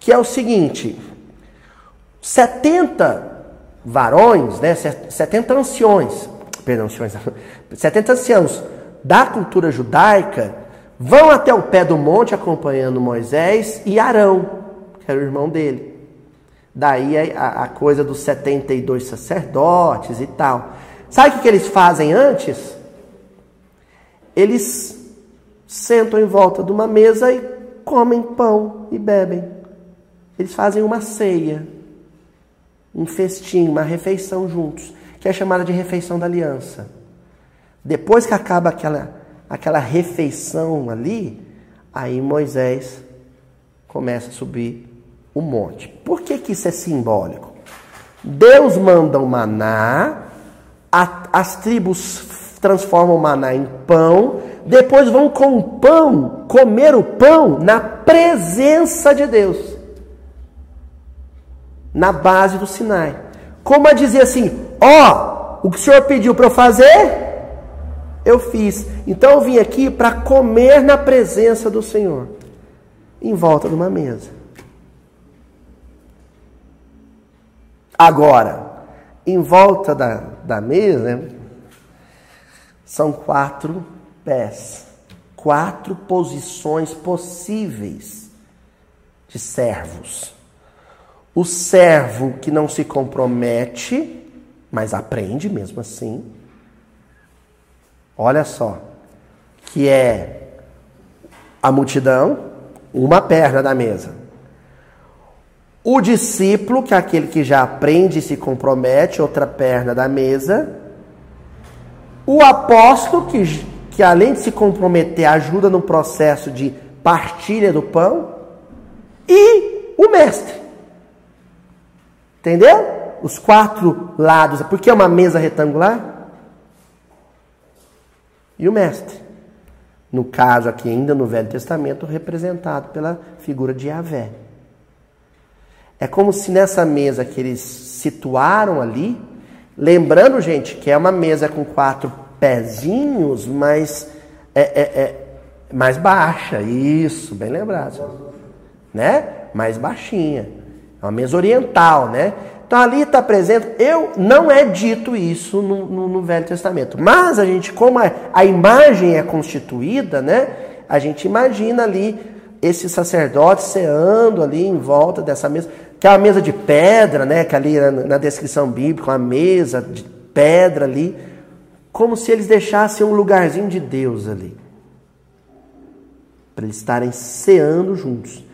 Que é o seguinte, setenta varões, né, setenta anciões, perdão, anciões, setenta anciãos da cultura judaica vão até o pé do monte acompanhando Moisés e Arão, que era o irmão dele. Daí a, a coisa dos setenta e dois sacerdotes e tal. Sabe o que, que eles fazem antes? Eles sentam em volta de uma mesa e comem pão e bebem. Eles fazem uma ceia. Um festim, uma refeição juntos, que é chamada de refeição da aliança. Depois que acaba aquela, aquela refeição ali, aí Moisés começa a subir o monte. Por que que isso é simbólico? Deus manda o maná, a, as tribos transformam o maná em pão, depois vão com o pão, comer o pão na presença de Deus, na base do Sinai, como a dizer assim, ó, oh, o que o Senhor pediu para eu fazer, eu fiz, então eu vim aqui para comer na presença do Senhor, em volta de uma mesa. Agora, em volta da, da mesa, né, são quatro pés, quatro posições possíveis de servos. O servo que não se compromete, mas aprende mesmo assim, olha só, que é a multidão, uma perna da mesa. O discípulo, que é aquele que já aprende e se compromete, outra perna da mesa. O apóstolo, que, que além de se comprometer, ajuda no processo de partilha do pão. E o mestre. Entendeu? Os quatro lados. Por que é uma mesa retangular? E o mestre. No caso aqui, ainda no Velho Testamento, representado pela figura de Yahvé. É como se nessa mesa que eles situaram ali, lembrando, gente, que é uma mesa com quatro pezinhos, mas é, é, é mais baixa, isso, bem lembrado, né? Mais baixinha, é uma mesa oriental, né? Então ali está presente, eu, não é dito isso no, no, no Velho Testamento, mas a gente, como a, a imagem é constituída, né? A gente imagina ali, esse sacerdote ceando ali em volta dessa mesa, que é uma mesa de pedra, né? Que ali na, na descrição bíblica, uma mesa de pedra ali, como se eles deixassem um lugarzinho de Deus ali, para eles estarem ceando juntos.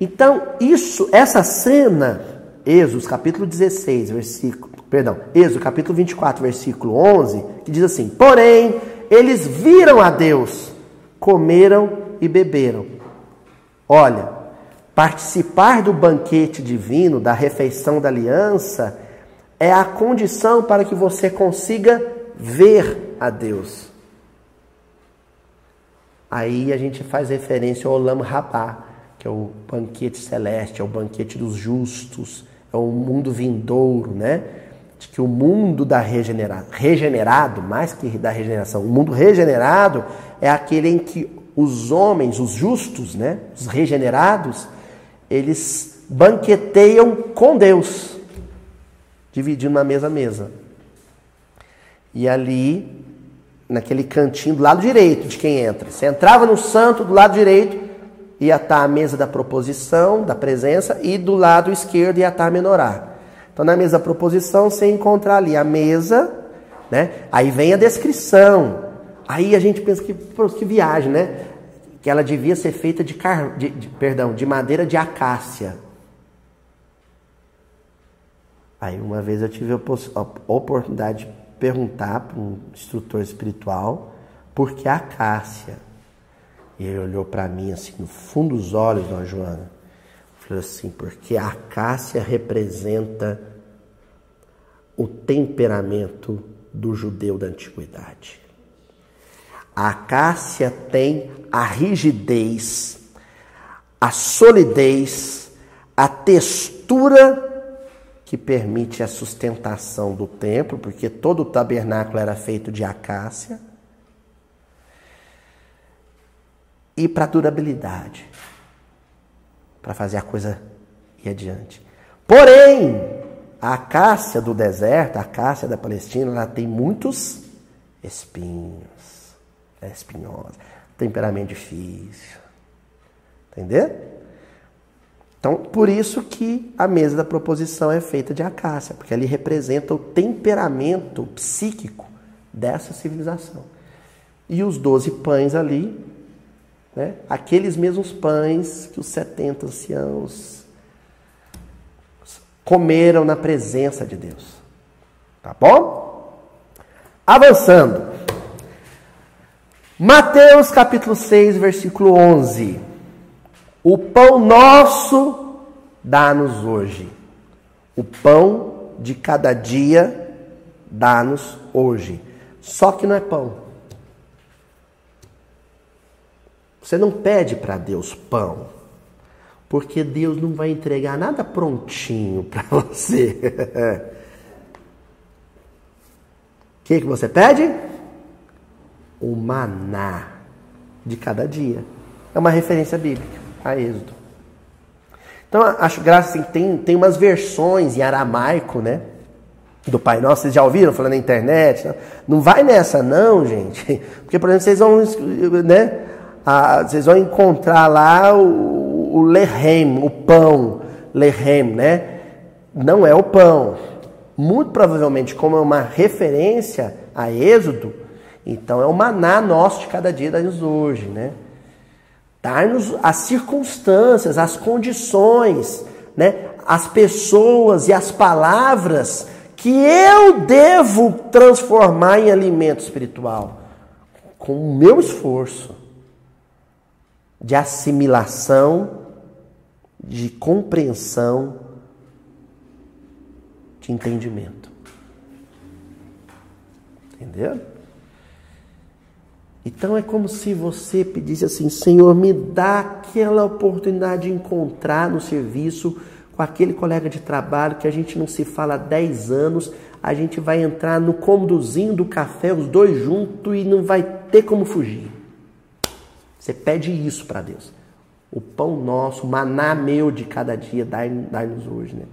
Então, isso, essa cena, Êxodo capítulo dezesseis, versículo, perdão, Êxodo capítulo vinte e quatro, versículo onze, que diz assim: porém, eles viram a Deus, comeram e beberam. Olha, participar do banquete divino, da refeição da aliança, é a condição para que você consiga ver a Deus. Aí a gente faz referência ao Olam Rabá, que é o banquete celeste, é o banquete dos justos, é o mundo vindouro, né? De que o mundo da regenera... regenerado, mais que da regeneração, o mundo regenerado é aquele em que os homens, os justos, né, os regenerados, eles banqueteiam com Deus, dividindo na mesa a mesa. E ali, naquele cantinho do lado direito de quem entra. Você entrava no santo do lado direito, ia estar a mesa da proposição, da presença, e do lado esquerdo ia estar a menorá. Então, na mesa da proposição, você encontra ali a mesa, né? Aí vem a descrição. Aí a gente pensa que, que viagem, né? Que ela devia ser feita de, car... de, de, perdão, de madeira de acácia. Aí uma vez eu tive a, poss... a oportunidade de perguntar para um instrutor espiritual por que acácia. E ele olhou para mim assim, no fundo dos olhos, dona Joana. Falou assim, porque a acácia representa o temperamento do judeu da antiguidade. A acácia tem a rigidez, a solidez, a textura que permite a sustentação do templo, porque todo o tabernáculo era feito de acácia, e para durabilidade, para fazer a coisa ir adiante. Porém, a acácia do deserto, a acácia da Palestina, ela tem muitos espinhos. É espinhosa, temperamento difícil, entendeu? Então, por isso que a mesa da proposição é feita de acácia, porque ali representa o temperamento psíquico dessa civilização. E os doze pães ali, né? Aqueles mesmos pães que os setenta anciãos comeram na presença de Deus. Tá bom? Avançando. Mateus capítulo seis, versículo onze. O pão nosso dá-nos hoje. O pão de cada dia dá-nos hoje. Só que não é pão. Você não pede para Deus pão, porque Deus não vai entregar nada prontinho para você. O que, que você pede? O maná de cada dia. É uma referência bíblica a Êxodo. Então, acho graça, assim, tem, tem umas versões em aramaico, né? Do Pai Nosso, vocês já ouviram falando na internet? Não, não vai nessa não, gente. Porque, por exemplo, vocês vão, né, a, vocês vão encontrar lá o, o lehem, o pão. Lehem, né? Não é o pão. Muito provavelmente, como é uma referência a Êxodo, então é o maná nosso de cada dia, dá-nos hoje, né? Dar-nos as circunstâncias, as condições, né? As pessoas e as palavras que eu devo transformar em alimento espiritual com o meu esforço de assimilação, de compreensão, de entendimento. Entendeu? Então é como se você pedisse assim: Senhor, me dá aquela oportunidade de encontrar no serviço com aquele colega de trabalho que a gente não se fala há dez anos, a gente vai entrar no cômodozinho do café, os dois juntos, e não vai ter como fugir. Você pede isso para Deus. O pão nosso, o maná meu de cada dia, dai-nos hoje, né?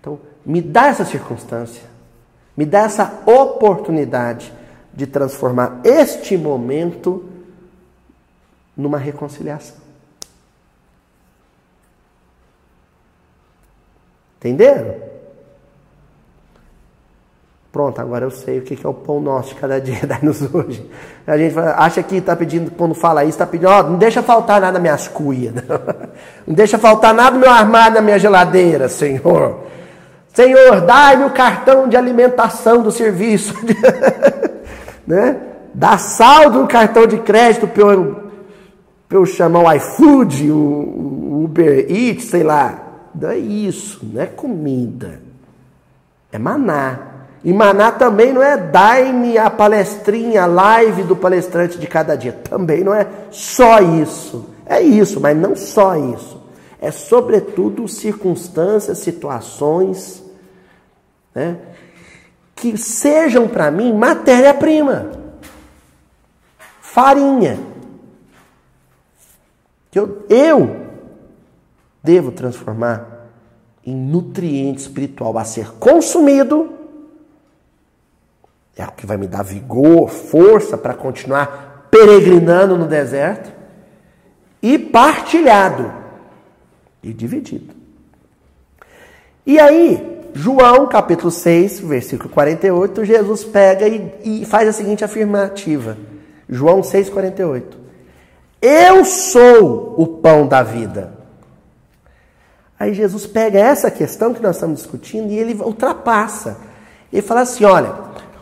Então, me dá essa circunstância, me dá essa oportunidade de transformar este momento numa reconciliação. Entenderam? Pronto, agora eu sei o que é o pão nosso de cada dia, dai-nos hoje. A gente acha que está pedindo, quando fala isso, está pedindo, ó, não deixa faltar nada nas minhas cuias, não. Não deixa faltar nada no meu armário, na minha geladeira, Senhor. Senhor, dai-me o cartão de alimentação do serviço. Né? Dá saldo no cartão de crédito para eu, para eu chamar o iFood, o Uber Eats, sei lá. Não é isso, não é comida. É maná. E maná também não é dai-me a palestrinha, a live do palestrante de cada dia. Também não é só isso. É isso, mas não só isso. É sobretudo circunstâncias, situações, né, que sejam para mim matéria-prima, farinha, que eu, eu devo transformar em nutriente espiritual a ser consumido, é o que vai me dar vigor, força para continuar peregrinando no deserto, e partilhado e dividido. E aí, João, capítulo seis, versículo quarenta e oito, Jesus pega e, e faz a seguinte afirmativa. João seis, quarenta e oito. Eu sou o pão da vida. Aí Jesus pega essa questão que nós estamos discutindo e ele ultrapassa. Ele fala assim, olha,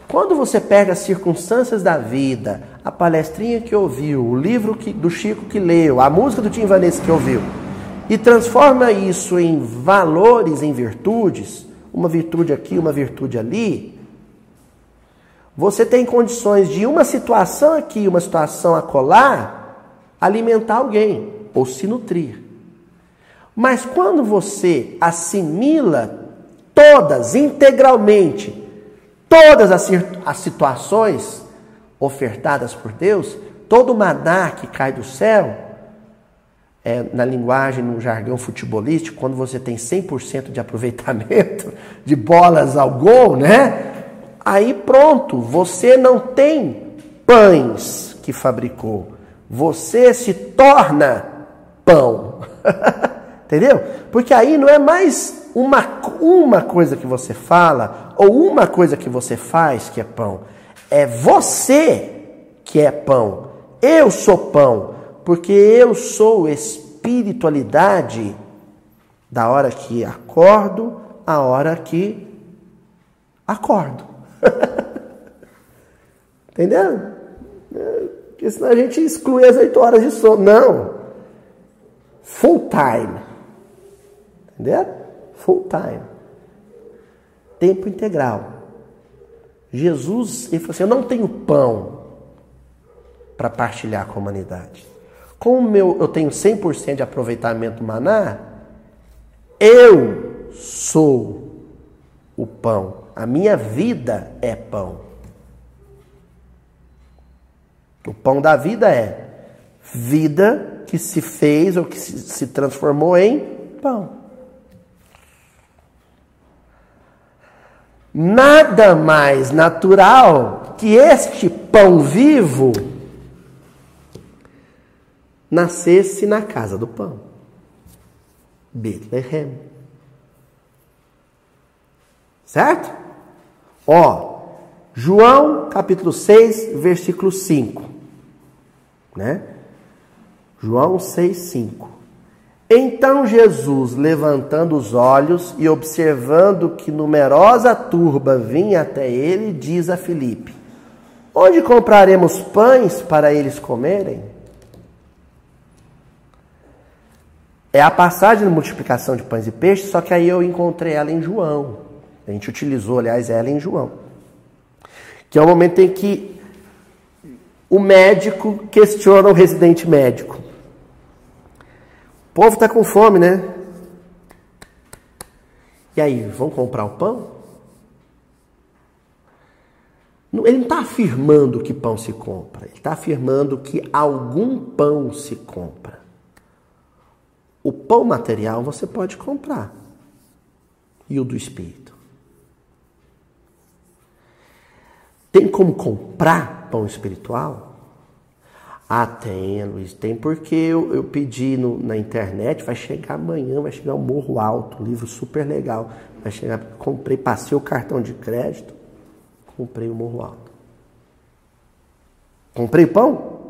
quando você pega as circunstâncias da vida, a palestrinha que ouviu, o livro que, do Chico que leu, a música do Tim Vanessa que ouviu, e transforma isso em valores, em virtudes, uma virtude aqui, uma virtude ali, você tem condições de uma situação aqui, uma situação acolá, alimentar alguém ou se nutrir. Mas quando você assimila todas, integralmente, todas as, as situações ofertadas por Deus, todo o maná que cai do céu, é, na linguagem, no jargão futebolístico, quando você tem cem por cento de aproveitamento de bolas ao gol, né? Aí pronto, você não tem pães que fabricou. Você se torna pão. Entendeu? Porque aí não é mais uma, uma coisa que você fala ou uma coisa que você faz que é pão. É você que é pão. Eu sou pão. Porque eu sou espiritualidade da hora que acordo, a hora que acordo. Entendeu? Porque senão a gente exclui as oito horas de sono. Não. Full time. Entendeu? Full time. Tempo integral. Jesus, ele falou assim, eu não tenho pão para partilhar com a humanidade. como meu, eu tenho cem por cento de aproveitamento do maná, eu sou o pão. A minha vida é pão. O pão da vida é vida que se fez ou que se transformou em pão. Nada mais natural que este pão vivo nascesse na casa do pão. Belém. Certo? Ó, João capítulo seis, versículo cinco. Né? João seis, cinco. Então Jesus, levantando os olhos e observando que numerosa turba vinha até ele, diz a Filipe: onde compraremos pães para eles comerem? É a passagem de multiplicação de pães e peixes, só que aí eu encontrei ela em João. A gente utilizou, aliás, ela em João. Que é o momento em que o médico questiona o residente médico. O povo está com fome, né? E aí, vão comprar o pão? Ele não está afirmando que pão se compra. Ele está afirmando que algum pão se compra. O pão material você pode comprar. E o do espírito? Tem como comprar pão espiritual? Ah, tem, Luiz, tem, porque eu, eu pedi no, na internet, vai chegar amanhã, vai chegar o Morro Alto, um livro super legal. Vai chegar, comprei, passei o cartão de crédito, comprei o Morro Alto. Comprei pão?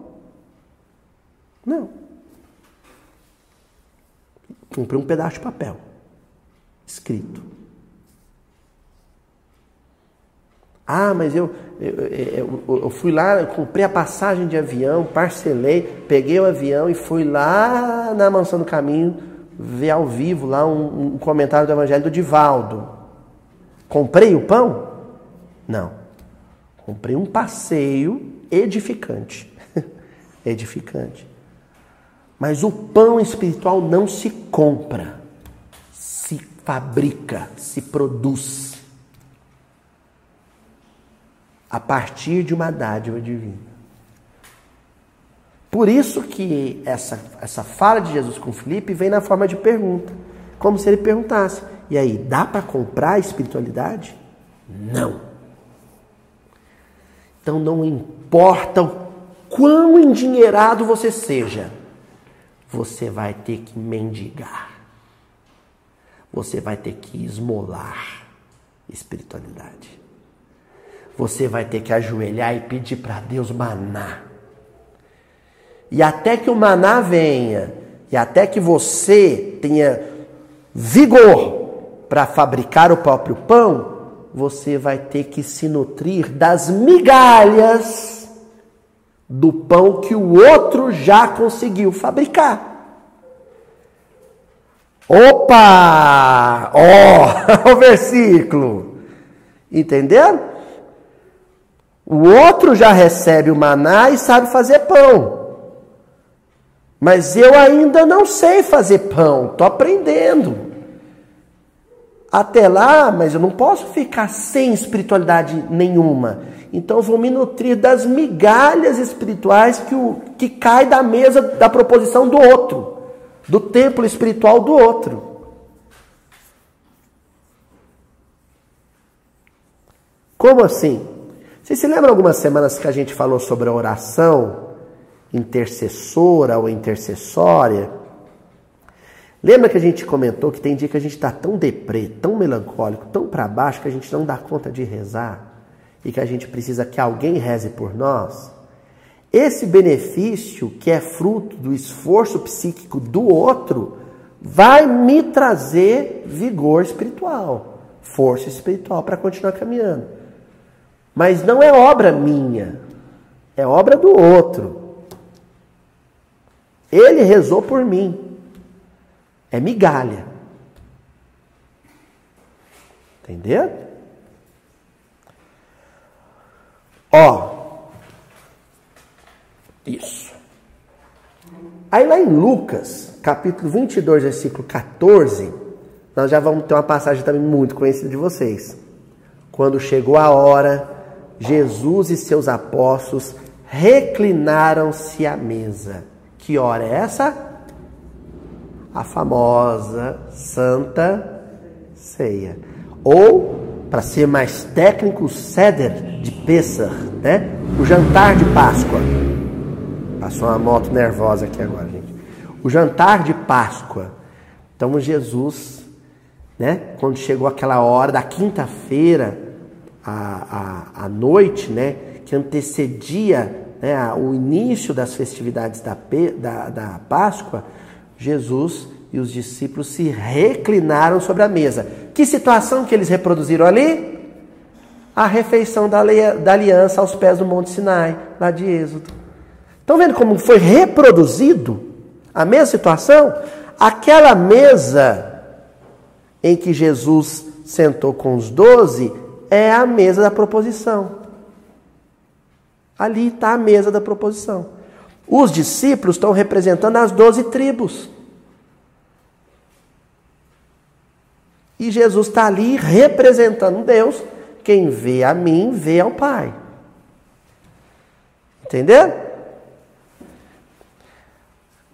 Não. Comprei um pedaço de papel, escrito. Ah, mas eu, eu, eu, eu fui lá, eu comprei a passagem de avião, parcelei, peguei o avião e fui lá na Mansão do Caminho ver ao vivo lá um, um comentário do Evangelho do Divaldo. Comprei o pão? Não. Comprei um passeio edificante. Edificante. Mas o pão espiritual não se compra, se fabrica, se produz. A partir de uma dádiva divina. Por isso que essa, essa fala de Jesus com Filipe vem na forma de pergunta. Como se ele perguntasse: e aí, dá para comprar a espiritualidade? Não. Então não importa o quão endinheirado você seja, você vai ter que mendigar. Você vai ter que esmolar espiritualidade. Você vai ter que ajoelhar e pedir para Deus maná. E até que o maná venha, e até que você tenha vigor para fabricar o próprio pão, você vai ter que se nutrir das migalhas do pão que o outro já conseguiu fabricar. Opa! Ó, o versículo. Entenderam? O outro já recebe o maná e sabe fazer pão. Mas eu ainda não sei fazer pão, estou aprendendo. Até lá, mas eu não posso ficar sem espiritualidade nenhuma. Então eu vou me nutrir das migalhas espirituais que, o, que cai da mesa da proposição do outro, do templo espiritual do outro. Como assim? Vocês se lembram algumas semanas que a gente falou sobre a oração intercessora ou intercessória? Lembra que a gente comentou que tem dia que a gente está tão deprê, tão melancólico, tão para baixo que a gente não dá conta de rezar e que a gente precisa que alguém reze por nós? Esse benefício que é fruto do esforço psíquico do outro vai me trazer vigor espiritual, força espiritual para continuar caminhando. Mas não é obra minha, é obra do outro. Ele rezou por mim. É migalha. Entendeu? Ó. Isso. Aí lá em Lucas, capítulo vinte e dois, versículo quatorze, nós já vamos ter uma passagem também muito conhecida de vocês. Quando chegou a hora, Jesus e seus apóstolos reclinaram-se à mesa. Que hora é essa? A famosa Santa Ceia. Ou, para ser mais técnico, o Seder de Pêssar, né? O jantar de Páscoa. Passou uma moto nervosa aqui agora, gente. O jantar de Páscoa. Então, Jesus, né? Quando chegou aquela hora da quinta-feira, a, a, a noite, né? Que antecedia, né, o início das festividades da, da, da Páscoa, Jesus e os discípulos se reclinaram sobre a mesa. Que situação que eles reproduziram ali? A refeição da, lei, da aliança aos pés do Monte Sinai, lá de Êxodo. Estão vendo como foi reproduzido a mesma situação? Aquela mesa em que Jesus sentou com os doze é a mesa da proposição. Ali está a mesa da proposição. Os discípulos estão representando as doze tribos. E Jesus está ali representando Deus. Quem vê a mim, vê ao Pai. Entendeu?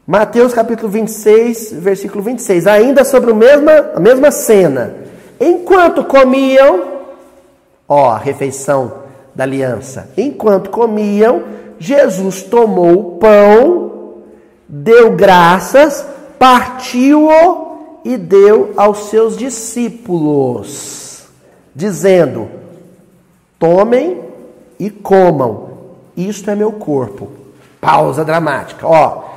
Mateus capítulo vinte e seis, versículo vinte e seis. Ainda sobre o mesma, a mesma cena. Enquanto comiam, ó, a refeição da aliança. Enquanto comiam, Jesus tomou o pão, deu graças, partiu-o e deu aos seus discípulos, dizendo: tomem e comam, isto é meu corpo. Pausa dramática. Ó,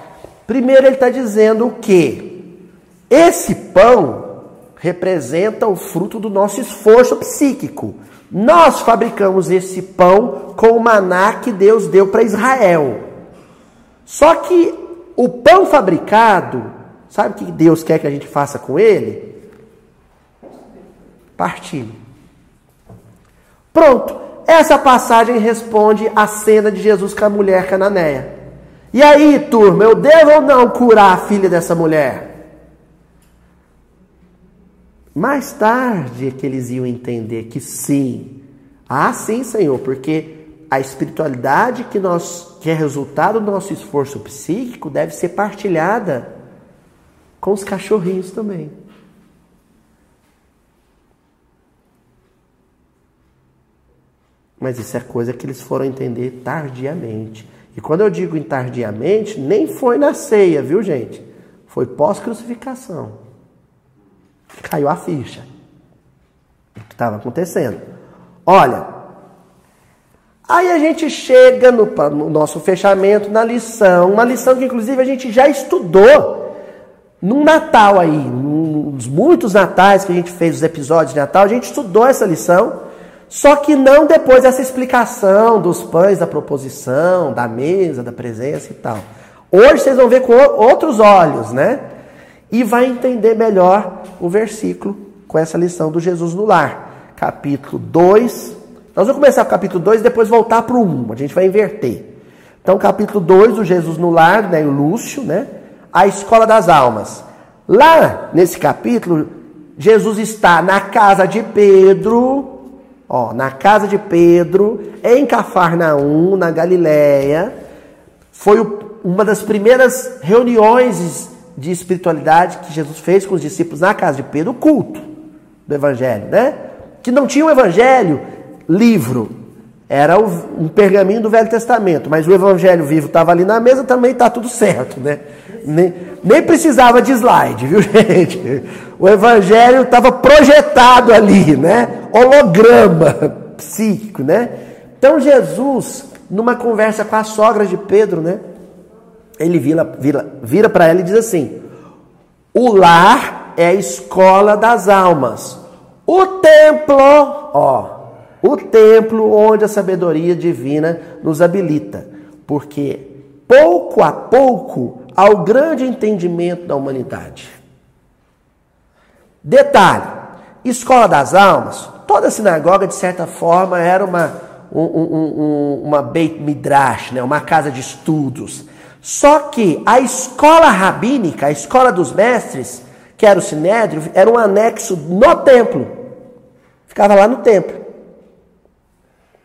primeiro ele está dizendo que esse pão representa o fruto do nosso esforço psíquico. Nós fabricamos esse pão com o maná que Deus deu para Israel. Só que o pão fabricado, sabe o que Deus quer que a gente faça com ele? Partilhe. Pronto. Essa passagem responde à cena de Jesus com a mulher cananeia. E aí, turma, eu devo ou não curar a filha dessa mulher? Mais tarde é que eles iam entender que sim. Ah, sim, Senhor, porque a espiritualidade que, nós, que é resultado do nosso esforço psíquico deve ser partilhada com os cachorrinhos também. Mas isso é coisa que eles foram entender tardiamente. E quando eu digo em tardiamente, nem foi na ceia, viu, gente? Foi pós-crucificação. Caiu a ficha do que estava acontecendo. Olha, aí a gente chega no, no nosso fechamento, na lição, uma lição que inclusive a gente já estudou num Natal aí, nos muitos Natais que a gente fez os episódios de Natal, a gente estudou essa lição, só que não depois dessa explicação dos pães, da proposição, da mesa, da presença e tal. Hoje vocês vão ver com outros olhos, né? E vai entender melhor o versículo com essa lição do Jesus no Lar. Capítulo dois. Nós vamos começar com o capítulo dois e depois voltar para o um. A gente vai inverter. Então, capítulo dois do Jesus no Lar, né, o Lúcio, né? A Escola das Almas. Lá, nesse capítulo, Jesus está na casa de Pedro, ó, na casa de Pedro, em Cafarnaum, na Galileia. Foi o, uma das primeiras reuniões de espiritualidade que Jesus fez com os discípulos na casa de Pedro, o culto do Evangelho, né? Que não tinha o Evangelho livro, era um pergaminho do Velho Testamento, mas o Evangelho vivo estava ali na mesa, também está tudo certo, né? Nem, nem precisava de slide, viu, gente? O Evangelho estava projetado ali, né? Holograma psíquico, né? Então Jesus, numa conversa com a sogra de Pedro, né? Ele vira, vira, vira para ela e diz assim: o lar é a escola das almas. O templo, ó, o templo onde a sabedoria divina nos habilita. Porque pouco a pouco há o grande entendimento da humanidade. Detalhe, escola das almas, toda sinagoga de certa forma era uma, um, um, um, uma Beit Midrash, né? Uma casa de estudos. Só que a escola rabínica, a escola dos mestres, que era o Sinédrio, era um anexo no templo. Ficava lá no templo.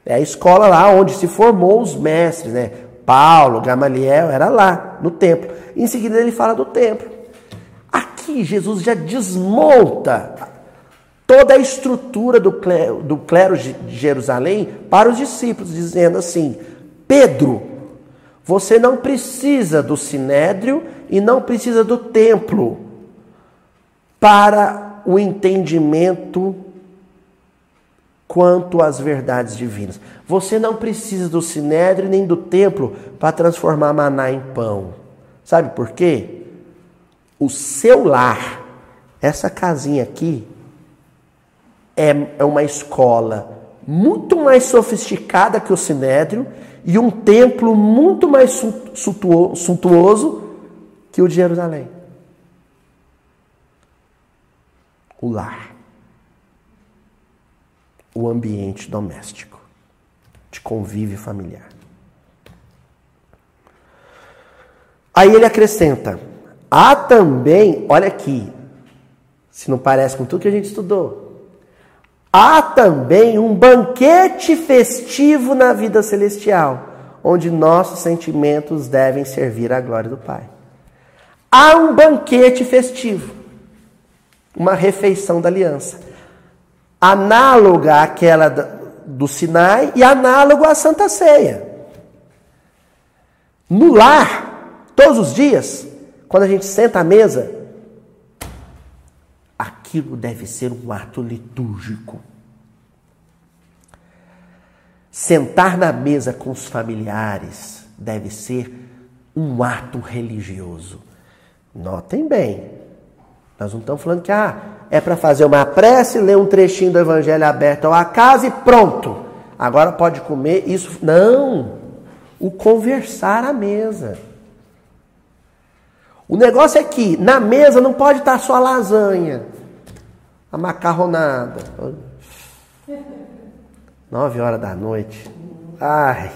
É a escola lá onde se formou os mestres, né? Paulo, Gamaliel, era lá, no templo. Em seguida ele fala do templo. Aqui Jesus já desmonta toda a estrutura do clero, do clero de Jerusalém para os discípulos, dizendo assim: Pedro, você não precisa do Sinédrio e não precisa do templo para o entendimento quanto às verdades divinas. Você não precisa do Sinédrio nem do templo para transformar maná em pão. Sabe por quê? O seu lar, essa casinha aqui, é uma escola muito mais sofisticada que o Sinédrio e um templo muito mais suntuoso que o de Jerusalém. O lar. O ambiente doméstico, de convívio familiar. Aí ele acrescenta, há também, olha aqui, se não parece com tudo que a gente estudou, há também um banquete festivo na vida celestial, onde nossos sentimentos devem servir à glória do Pai. Há um banquete festivo, uma refeição da aliança, análoga àquela do Sinai e análogo à Santa Ceia. No lar, todos os dias, quando a gente senta à mesa, aquilo deve ser um ato litúrgico. Sentar na mesa com os familiares deve ser um ato religioso. Notem bem, nós não estamos falando que ah, é para fazer uma prece, ler um trechinho do Evangelho aberto ao acaso e pronto. Agora pode comer isso. Não. O conversar à mesa. O negócio é que na mesa não pode estar só a lasanha, a macarronada. Nove horas da noite. Ai.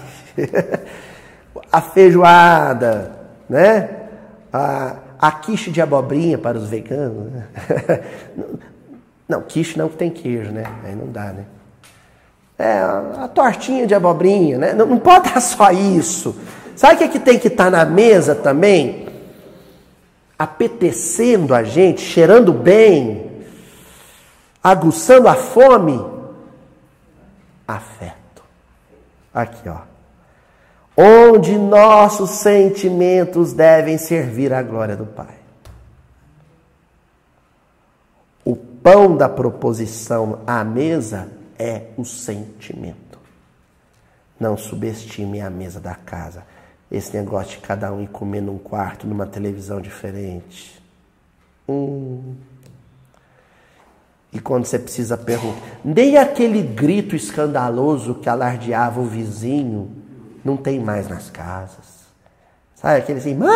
A feijoada, né? A... A quiche de abobrinha para os veganos. Né? Não, quiche não, que tem queijo, né? Aí não dá, né? É, a tortinha de abobrinha, né? Não, não pode dar só isso. Sabe o que, é que tem que estar na mesa também? Apetecendo a gente, cheirando bem, aguçando a fome? Afeto. Aqui, ó. Onde nossos sentimentos devem servir à glória do Pai. O pão da proposição à mesa é o sentimento. Não subestime a mesa da casa. Esse negócio de cada um ir comer num quarto, numa televisão diferente. Hum. E quando você precisa perguntar, nem aquele grito escandaloso que alardeava o vizinho, não tem mais nas casas. Sabe aquele assim, mãe,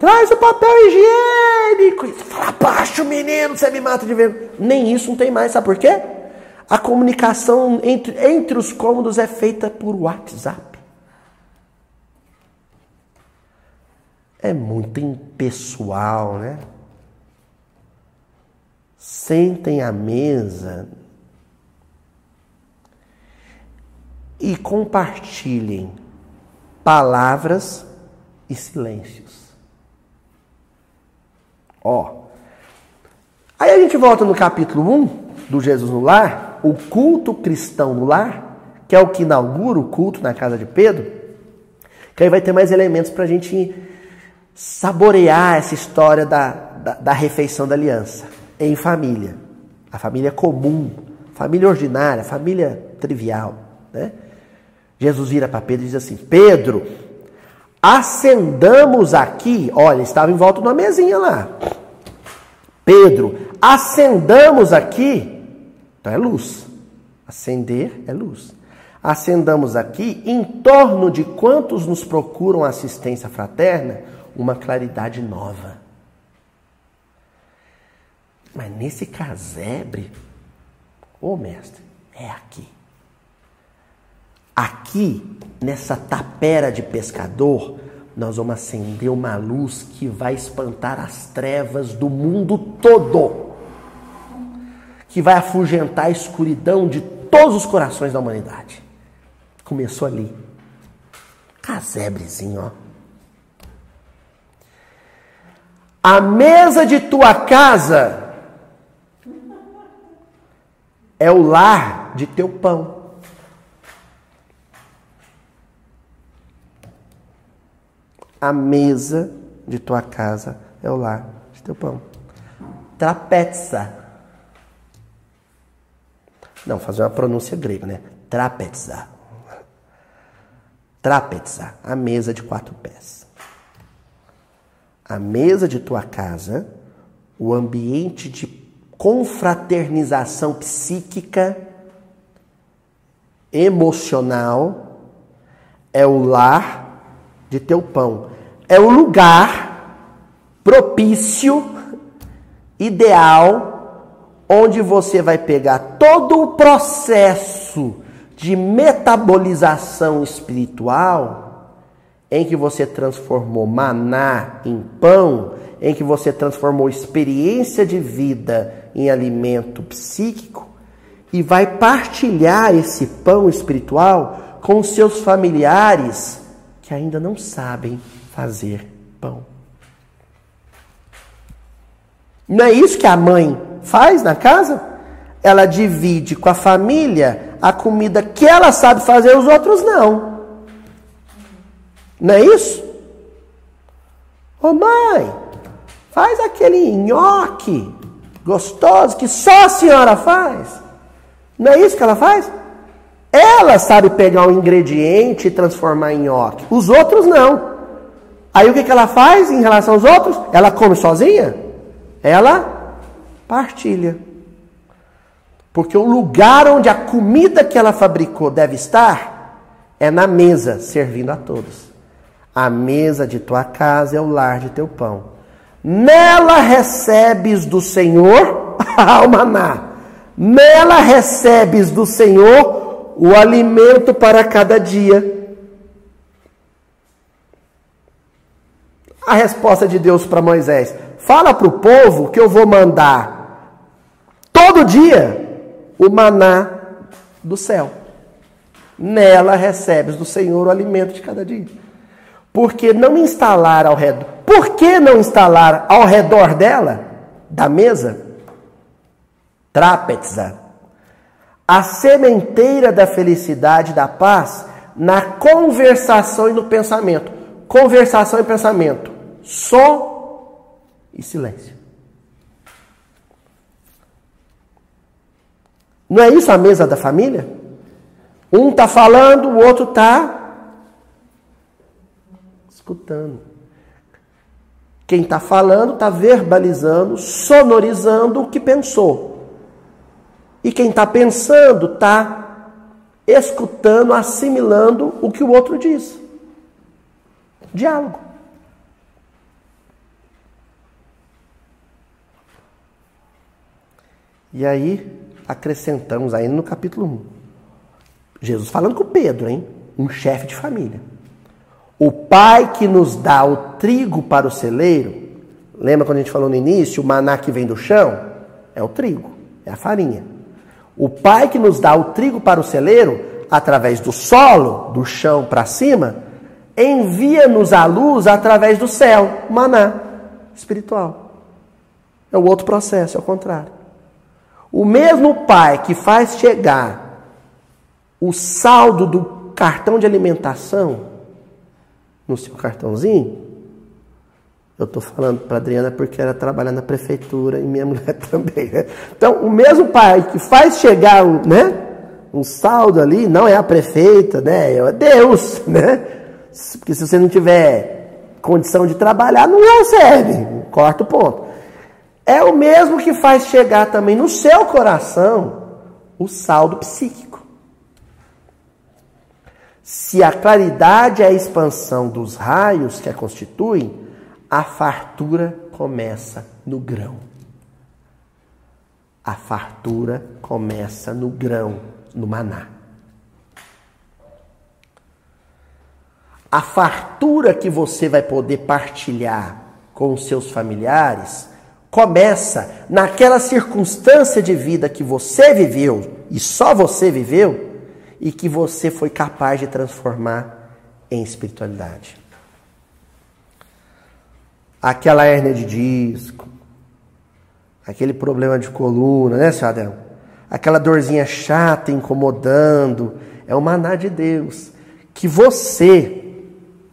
traz o papel higiênico. Fala baixo, menino, você me mata de vergonha. Nem isso não tem mais, sabe por quê? A comunicação entre, entre os cômodos é feita por WhatsApp. É muito impessoal, né? Sentem à mesa e compartilhem palavras e silêncios. Ó. Aí a gente volta no capítulo um do Jesus no Lar, o culto cristão no lar, que é o que inaugura o culto na casa de Pedro, que aí vai ter mais elementos para a gente saborear essa história da, da, da refeição da aliança em família. A família comum, família ordinária, família trivial, né? Jesus vira para Pedro e diz assim, Pedro, acendamos aqui, olha, estava em volta de uma mesinha lá. Pedro, acendamos aqui, então é luz, acender é luz. Acendamos aqui, em torno de quantos nos procuram assistência fraterna, uma claridade nova. Mas nesse casebre, ô mestre, é aqui. Aqui, nessa tapera de pescador, nós vamos acender uma luz que vai espantar as trevas do mundo todo, que vai afugentar a escuridão de todos os corações da humanidade. Começou ali. Casebrezinho, ó. A mesa de tua casa é o lar de teu pão. A mesa de tua casa é o lar de teu pão. Trapeza. Não, fazer uma pronúncia grega, né? Trapeza. Trapeza, a mesa de quatro pés. A mesa de tua casa, o ambiente de confraternização psíquica, emocional, é o lar de teu pão. É o lugar propício, ideal, onde você vai pegar todo o processo de metabolização espiritual em que você transformou maná em pão, em que você transformou experiência de vida em alimento psíquico, e vai partilhar esse pão espiritual com seus familiares que ainda não sabem fazer pão. Não é isso que a mãe faz na casa? Ela divide com a família a comida que ela sabe fazer, os outros não. Não é isso? Ô mãe, faz aquele nhoque gostoso que só a senhora faz. Não é isso que ela faz? Ela sabe pegar um ingrediente e transformar em nhoque. Os outros não. Aí o que que ela faz em relação aos outros? Ela come sozinha? Ela partilha. Porque o lugar onde a comida que ela fabricou deve estar é na mesa, servindo a todos. A mesa de tua casa é o lar de teu pão. Nela recebes do Senhor o maná. Nela recebes do Senhor o alimento para cada dia. A resposta de Deus para Moisés: fala para o povo que eu vou mandar todo dia o maná do céu. Nela recebes do Senhor o alimento de cada dia. Porque não instalar ao redor... Por que não instalar ao redor dela, da mesa, trápeza, a sementeira da felicidade, da paz, na conversação e no pensamento? Conversação e pensamento. Som e silêncio. Não é isso a mesa da família? Um está falando, o outro está... escutando. Quem está falando está verbalizando, sonorizando o que pensou. E quem está pensando está escutando, assimilando o que o outro diz. Diálogo. E aí, acrescentamos ainda no capítulo um. Jesus falando com Pedro, hein? Um chefe de família. O Pai que nos dá o trigo para o celeiro, lembra quando a gente falou no início, o maná que vem do chão? É o trigo, é a farinha. O Pai que nos dá o trigo para o celeiro, através do solo, do chão para cima, envia-nos a luz através do céu, maná, espiritual. É o outro processo, é o contrário. O mesmo Pai que faz chegar o saldo do cartão de alimentação no seu cartãozinho, eu estou falando para a Adriana porque ela trabalha na prefeitura e minha mulher também, né? Então, o mesmo pai que faz chegar um, né, um saldo ali, não é a prefeita, né? É Deus, né? Porque se você não tiver condição de trabalhar, não recebe, corta o ponto. É o mesmo que faz chegar também no seu coração o saldo psíquico. Se a claridade é a expansão dos raios que a constituem, a fartura começa no grão. A fartura começa no grão, no maná. a fartura que você vai poder partilhar com os seus familiares começa naquela circunstância de vida que você viveu, e só você viveu, e que você foi capaz de transformar em espiritualidade. Aquela hérnia de disco, aquele problema de coluna, né, seu Adão? Aquela dorzinha chata, incomodando, é o maná de Deus, que você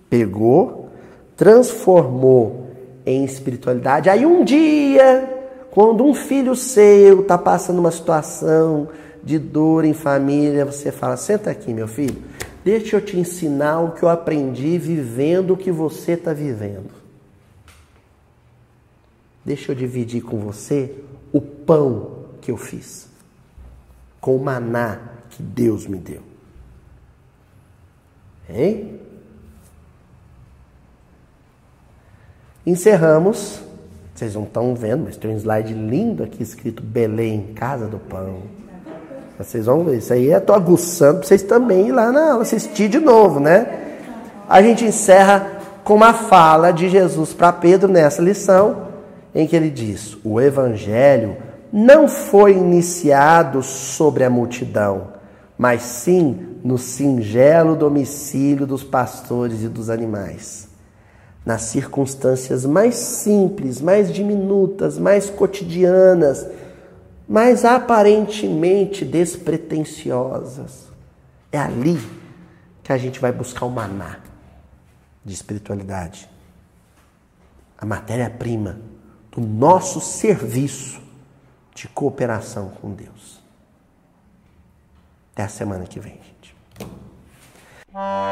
pegou, transformou em espiritualidade. Aí um dia, quando um filho seu está passando uma situação de dor em família, você fala, senta aqui, meu filho, deixa eu te ensinar o que eu aprendi vivendo o que você está vivendo. Deixa eu dividir com você o pão que eu fiz, com o maná que Deus me deu. Hein? Encerramos. Vocês não estão vendo, mas tem um slide lindo aqui escrito Belém, Casa do Pão. Vocês vão ver. Isso aí eu estou aguçando para vocês também ir lá na aula, assistir de novo, né? A gente encerra com uma fala de Jesus para Pedro nessa lição, em que ele diz, o Evangelho não foi iniciado sobre a multidão, mas sim no singelo domicílio dos pastores e dos animais. Nas circunstâncias mais simples, mais diminutas, mais cotidianas, mas aparentemente despretensiosas. É ali que a gente vai buscar o maná de espiritualidade. A matéria-prima do nosso serviço de cooperação com Deus. Até a semana que vem, gente.